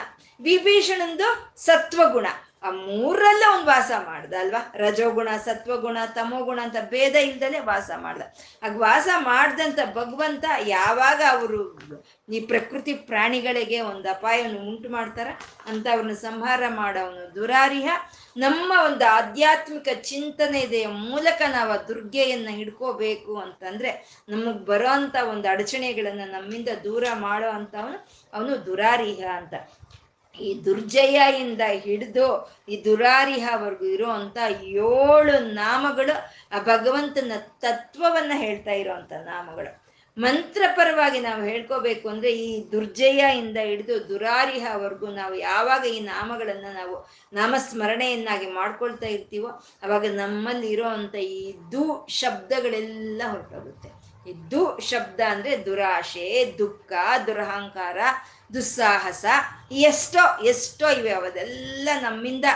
ವಿಭೀಷಣಂದು ಸತ್ವಗುಣ. ಆ ಮೂರಲ್ಲ ಅವ್ನು ವಾಸ ಮಾಡ್ದ ಅಲ್ವಾ. ರಜೋಗುಣ, ಸತ್ವಗುಣ, ತಮೋಗುಣ ಅಂತ ಭೇದ ಇಲ್ದಲೇ ವಾಸ ಮಾಡ್ದ. ಆಗ ವಾಸ ಮಾಡ್ದಂಥ ಭಗವಂತ ಯಾವಾಗ ಅವರು ಈ ಪ್ರಕೃತಿ ಪ್ರಾಣಿಗಳಿಗೆ ಒಂದು ಅಪಾಯವನ್ನು ಉಂಟು ಮಾಡ್ತಾರ ಅಂತ ಅವ್ರನ್ನ ಸಂಹಾರ ಮಾಡೋನು ದುರಾರಿಹ. ನಮ್ಮ ಒಂದು ಆಧ್ಯಾತ್ಮಿಕ ಚಿಂತನೆಯ ಮೂಲಕ ನಾವು ಆ ದುರ್ಗೆಯನ್ನು ಹಿಡ್ಕೋಬೇಕು ಅಂತಂದರೆ ನಮಗೆ ಬರೋ ಅಂಥ ಒಂದು ಅಡಚಣೆಗಳನ್ನು ನಮ್ಮಿಂದ ದೂರ ಮಾಡೋ ಅಂಥವನು ಅವನು ದುರಾರಿಹ ಅಂತ. ಈ ದುರ್ಜಯ ಇಂದ ಹಿಡಿದು ಈ ದುರಾರಿಹವರೆಗೂ ಇರೋ ಅಂಥ ಏಳು ನಾಮಗಳು ಆ ಭಗವಂತನ ತತ್ವವನ್ನು ಹೇಳ್ತಾ ಇರೋವಂಥ ನಾಮಗಳು. ಮಂತ್ರಪರವಾಗಿ ನಾವು ಹೇಳ್ಕೋಬೇಕು ಅಂದರೆ ಈ ದುರ್ಜಯ ಇಂದ ಹಿಡಿದು ದುರಾರಿಹವರೆಗೂ ನಾವು ಯಾವಾಗ ಈ ನಾಮಗಳನ್ನು ನಾವು ನಾಮಸ್ಮರಣೆಯನ್ನಾಗಿ ಮಾಡ್ಕೊಳ್ತಾ ಇರ್ತೀವೋ ಆವಾಗ ನಮ್ಮಲ್ಲಿ ಇರೋ ಅಂಥ ಈ ದು ಶಬ್ದಗಳೆಲ್ಲ ಹೊರಟೋಗುತ್ತೆ. ಈ ದು ಶಬ್ದ ಅಂದರೆ ದುರಾಶೆ, ದುಃಖ, ದುರಹಂಕಾರ, ದುಸ್ಸಾಹಸ, ಎಷ್ಟೋ ಎಷ್ಟೋ ಇವೆ. ಅವೆಲ್ಲ ನಮ್ಮಿಂದ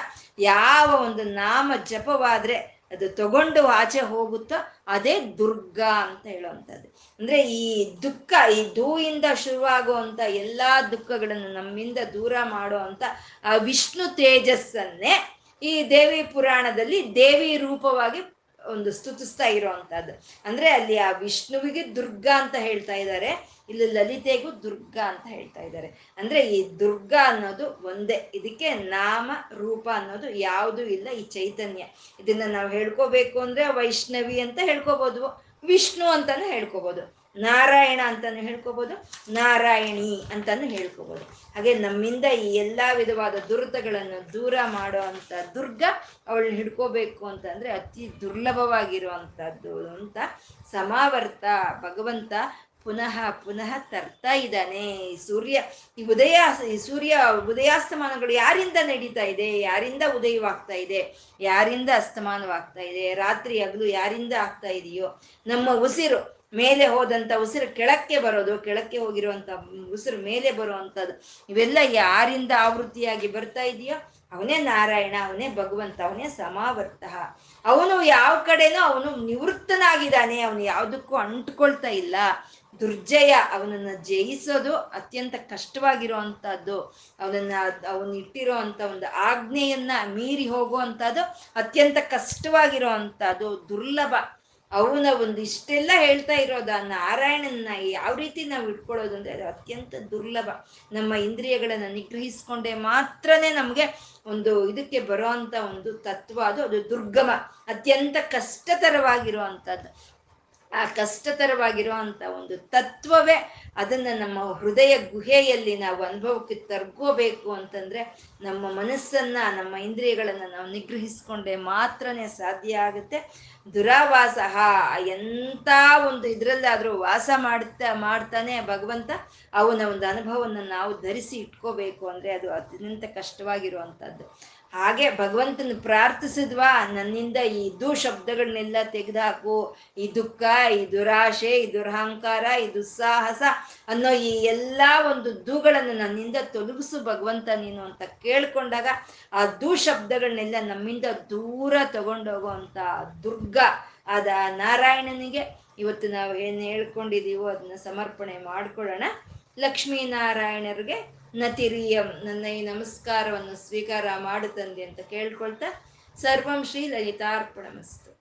ಯಾವ ಒಂದು ನಾಮ ಜಪವಾದರೆ ಅದು ತಗೊಂಡು ಆಚೆ ಹೋಗುತ್ತೋ ಅದೇ ದುರ್ಗಾ ಅಂತ ಹೇಳುವಂಥದ್ದು. ಅಂದರೆ ಈ ದುಃಖ, ಈ ದೂಯಿಂದ ಶುರುವಾಗುವಂಥ ಎಲ್ಲ ದುಃಖಗಳನ್ನು ನಮ್ಮಿಂದ ದೂರ ಮಾಡುವಂಥ ಆ ವಿಷ್ಣು ತೇಜಸ್ಸನ್ನೇ ಈ ದೇವಿ ಪುರಾಣದಲ್ಲಿ ದೇವಿ ರೂಪವಾಗಿ ಒಂದು ಸ್ತುತಿಸ್ತಾ ಇರೋವಂಥದ್ದು. ಅಂದರೆ ಅಲ್ಲಿ ಆ ವಿಷ್ಣುವಿಗೆ ದುರ್ಗಾ ಅಂತ ಹೇಳ್ತಾ ಇದ್ದಾರೆ, ಇಲ್ಲಿ ಲಲಿತೆಗೂ ದುರ್ಗಾ ಅಂತ ಹೇಳ್ತಾ ಇದ್ದಾರೆ. ಅಂದರೆ ಈ ದುರ್ಗಾ ಅನ್ನೋದು ಒಂದೇ, ಇದಕ್ಕೆ ನಾಮ ರೂಪ ಅನ್ನೋದು ಯಾವುದೂ ಇಲ್ಲ. ಈ ಚೈತನ್ಯ ಇದನ್ನು ನಾವು ಹೇಳ್ಕೋಬೇಕು ಅಂದರೆ ವೈಷ್ಣವಿ ಅಂತ ಹೇಳ್ಕೋಬೋದು, ವಿಷ್ಣು ಅಂತಾನು ಹೇಳ್ಕೋಬೋದು, ನಾರಾಯಣ ಅಂತಾನು ಹೇಳ್ಕೋಬೋದು, ನಾರಾಯಣಿ ಅಂತಾನು ಹೇಳ್ಕೋಬೋದು. ಹಾಗೆ ನಮ್ಮಿಂದ ಈ ಎಲ್ಲ ವಿಧವಾದ ದುರಿತಗಳನ್ನು ದೂರ ಮಾಡೋ ಅಂಥ ದುರ್ಗ ಅವಳನ್ನ ಹಿಡ್ಕೋಬೇಕು ಅಂತಂದರೆ ಅತಿ ದುರ್ಲಭವಾಗಿರುವಂಥದ್ದು ಅಂತ ಸಮಾವರ್ತ ಭಗವಂತ ಪುನಃ ಪುನಃ ತರ್ತಾ ಇದ್ದಾನೆ. ಈ ಸೂರ್ಯ ಈ ಉದಯ ಈ ಸೂರ್ಯ ಉದಯಾಸ್ತಮಾನಗಳು ಯಾರಿಂದ ನಡೀತಾ ಇದೆ, ಯಾರಿಂದ ಉದಯವಾಗ್ತಾ ಇದೆ, ಯಾರಿಂದ ಅಸ್ತಮಾನವಾಗ್ತಾ ಇದೆ, ರಾತ್ರಿ ಹಗಲು ಯಾರಿಂದ ಆಗ್ತಾ ಇದೆಯೋ, ನಮ್ಮ ಉಸಿರು ಮೇಲೆ ಹೋದಂಥ ಉಸಿರು ಕೆಳಕ್ಕೆ ಬರೋದು, ಕೆಳಕ್ಕೆ ಹೋಗಿರುವಂಥ ಉಸಿರು ಮೇಲೆ ಬರುವಂಥದ್ದು, ಇವೆಲ್ಲ ಯಾರಿಂದ ಆವೃತ್ತಿಯಾಗಿ ಬರ್ತಾ ಇದೆಯೋ ಅವನೇ ನಾರಾಯಣ, ಅವನೇ ಭಗವಂತ, ಅವನೇ ಸಮಾವರ್ತ. ಅವನು ಯಾವ ಕಡೆನೋ ಅವನು ನಿವೃತ್ತನಾಗಿದ್ದಾನೆ, ಅವನು ಯಾವುದಕ್ಕೂ ಅಂಟ್ಕೊಳ್ತಾ ಇಲ್ಲ. ದುರ್ಜಯ ಅವನನ್ನು ಜಯಿಸೋದು ಅತ್ಯಂತ ಕಷ್ಟವಾಗಿರುವಂಥದ್ದು. ಅವನನ್ನು ಅವನು ಇಟ್ಟಿರೋ ಅಂಥ ಒಂದು ಆಜ್ಞೆಯನ್ನು ಮೀರಿ ಹೋಗುವಂಥದ್ದು ಅತ್ಯಂತ ಕಷ್ಟವಾಗಿರುವಂಥದ್ದು, ದುರ್ಲಭ. ಅವನ ಒಂದು ಇಷ್ಟೆಲ್ಲ ಹೇಳ್ತಾ ಇರೋದು ಆ ನಾರಾಯಣನ್ನ ಯಾವ ರೀತಿ ನಾವು ಇಟ್ಕೊಳ್ಳೋದು ಅಂದರೆ ಅದು ಅತ್ಯಂತ ದುರ್ಲಭ. ನಮ್ಮ ಇಂದ್ರಿಯಗಳನ್ನು ನಿಗ್ರಹಿಸ್ಕೊಂಡೇ ಮಾತ್ರನೇ ನಮಗೆ ಒಂದು ಇದಕ್ಕೆ ಬರೋ ಅಂಥ ಒಂದು ತತ್ವ ಅದು ಅದು ದುರ್ಗಮ, ಅತ್ಯಂತ ಕಷ್ಟತರವಾಗಿರುವಂಥದ್ದು. ಆ ಕಷ್ಟತರವಾಗಿರುವಂಥ ಒಂದು ತತ್ವವೇ ಅದನ್ನು ನಮ್ಮ ಹೃದಯ ಗುಹೆಯಲ್ಲಿ ನಾವು ಅನುಭವಕ್ಕೆ ತರ್ಕೋಬೇಕು ಅಂತಂದರೆ ನಮ್ಮ ಮನಸ್ಸನ್ನು, ನಮ್ಮ ಇಂದ್ರಿಯಗಳನ್ನು ನಾವು ನಿಗ್ರಹಿಸ್ಕೊಂಡೇ ಮಾತ್ರನೇ ಸಾಧ್ಯ ಆಗುತ್ತೆ. ದುರಾವಾಸ ಎಂಥ ಒಂದು ಇದರಲ್ಲಾದರೂ ವಾಸ ಮಾಡ್ತಾ ಮಾಡ್ತಾನೆ ಭಗವಂತ, ಅವನ ಒಂದು ಅನುಭವವನ್ನು ನಾವು ಧರಿಸಿ ಇಟ್ಕೋಬೇಕು ಅಂದರೆ ಅದು ಅತ್ಯಂತ ಕಷ್ಟವಾಗಿರುವಂಥದ್ದು. ಹಾಗೆ ಭಗವಂತನ ಪ್ರಾರ್ಥಿಸಿದ್ವಾ, ನನ್ನಿಂದ ಈ ದುಶಬ್ದಗಳನ್ನೆಲ್ಲ ತೆಗೆದುಹಾಕು, ಈ ದುಃಖ, ಈ ದುರಾಶೆ, ಈ ದುರಹಂಕಾರ, ಈ ದುಸ್ಸಾಹಸ ಅನ್ನೋ ಈ ಎಲ್ಲ ಒಂದು ದೂಗಳನ್ನು ನನ್ನಿಂದ ತೊಲಗಿಸು ಭಗವಂತ ನೀನು ಅಂತ ಕೇಳ್ಕೊಂಡಾಗ ಆ ದುಶಬ್ದಗಳನ್ನೆಲ್ಲ ನಮ್ಮಿಂದ ದೂರ ತಗೊಂಡೋಗುವಂಥ ದುರ್ಗ ಆದ ನಾರಾಯಣನಿಗೆ ಇವತ್ತು ನಾವು ಏನು ಹೇಳ್ಕೊಂಡಿದ್ದೀವೋ ಅದನ್ನ ಸಮರ್ಪಣೆ ಮಾಡ್ಕೊಳ್ಳೋಣ. ಲಕ್ಷ್ಮೀನಾರಾಯಣರಿಗೆ ನತಿರಿಯಂ, ನನ್ನ ಈ ನಮಸ್ಕಾರವನ್ನು ಸ್ವೀಕಾರ ಮಾಡು ತಂದೆ ಅಂತ ಕೇಳ್ಕೊಳ್ತಾ ಸರ್ವಂ ಶ್ರೀ ಲಲಿತಾರ್ಪಣಮಸ್ತು.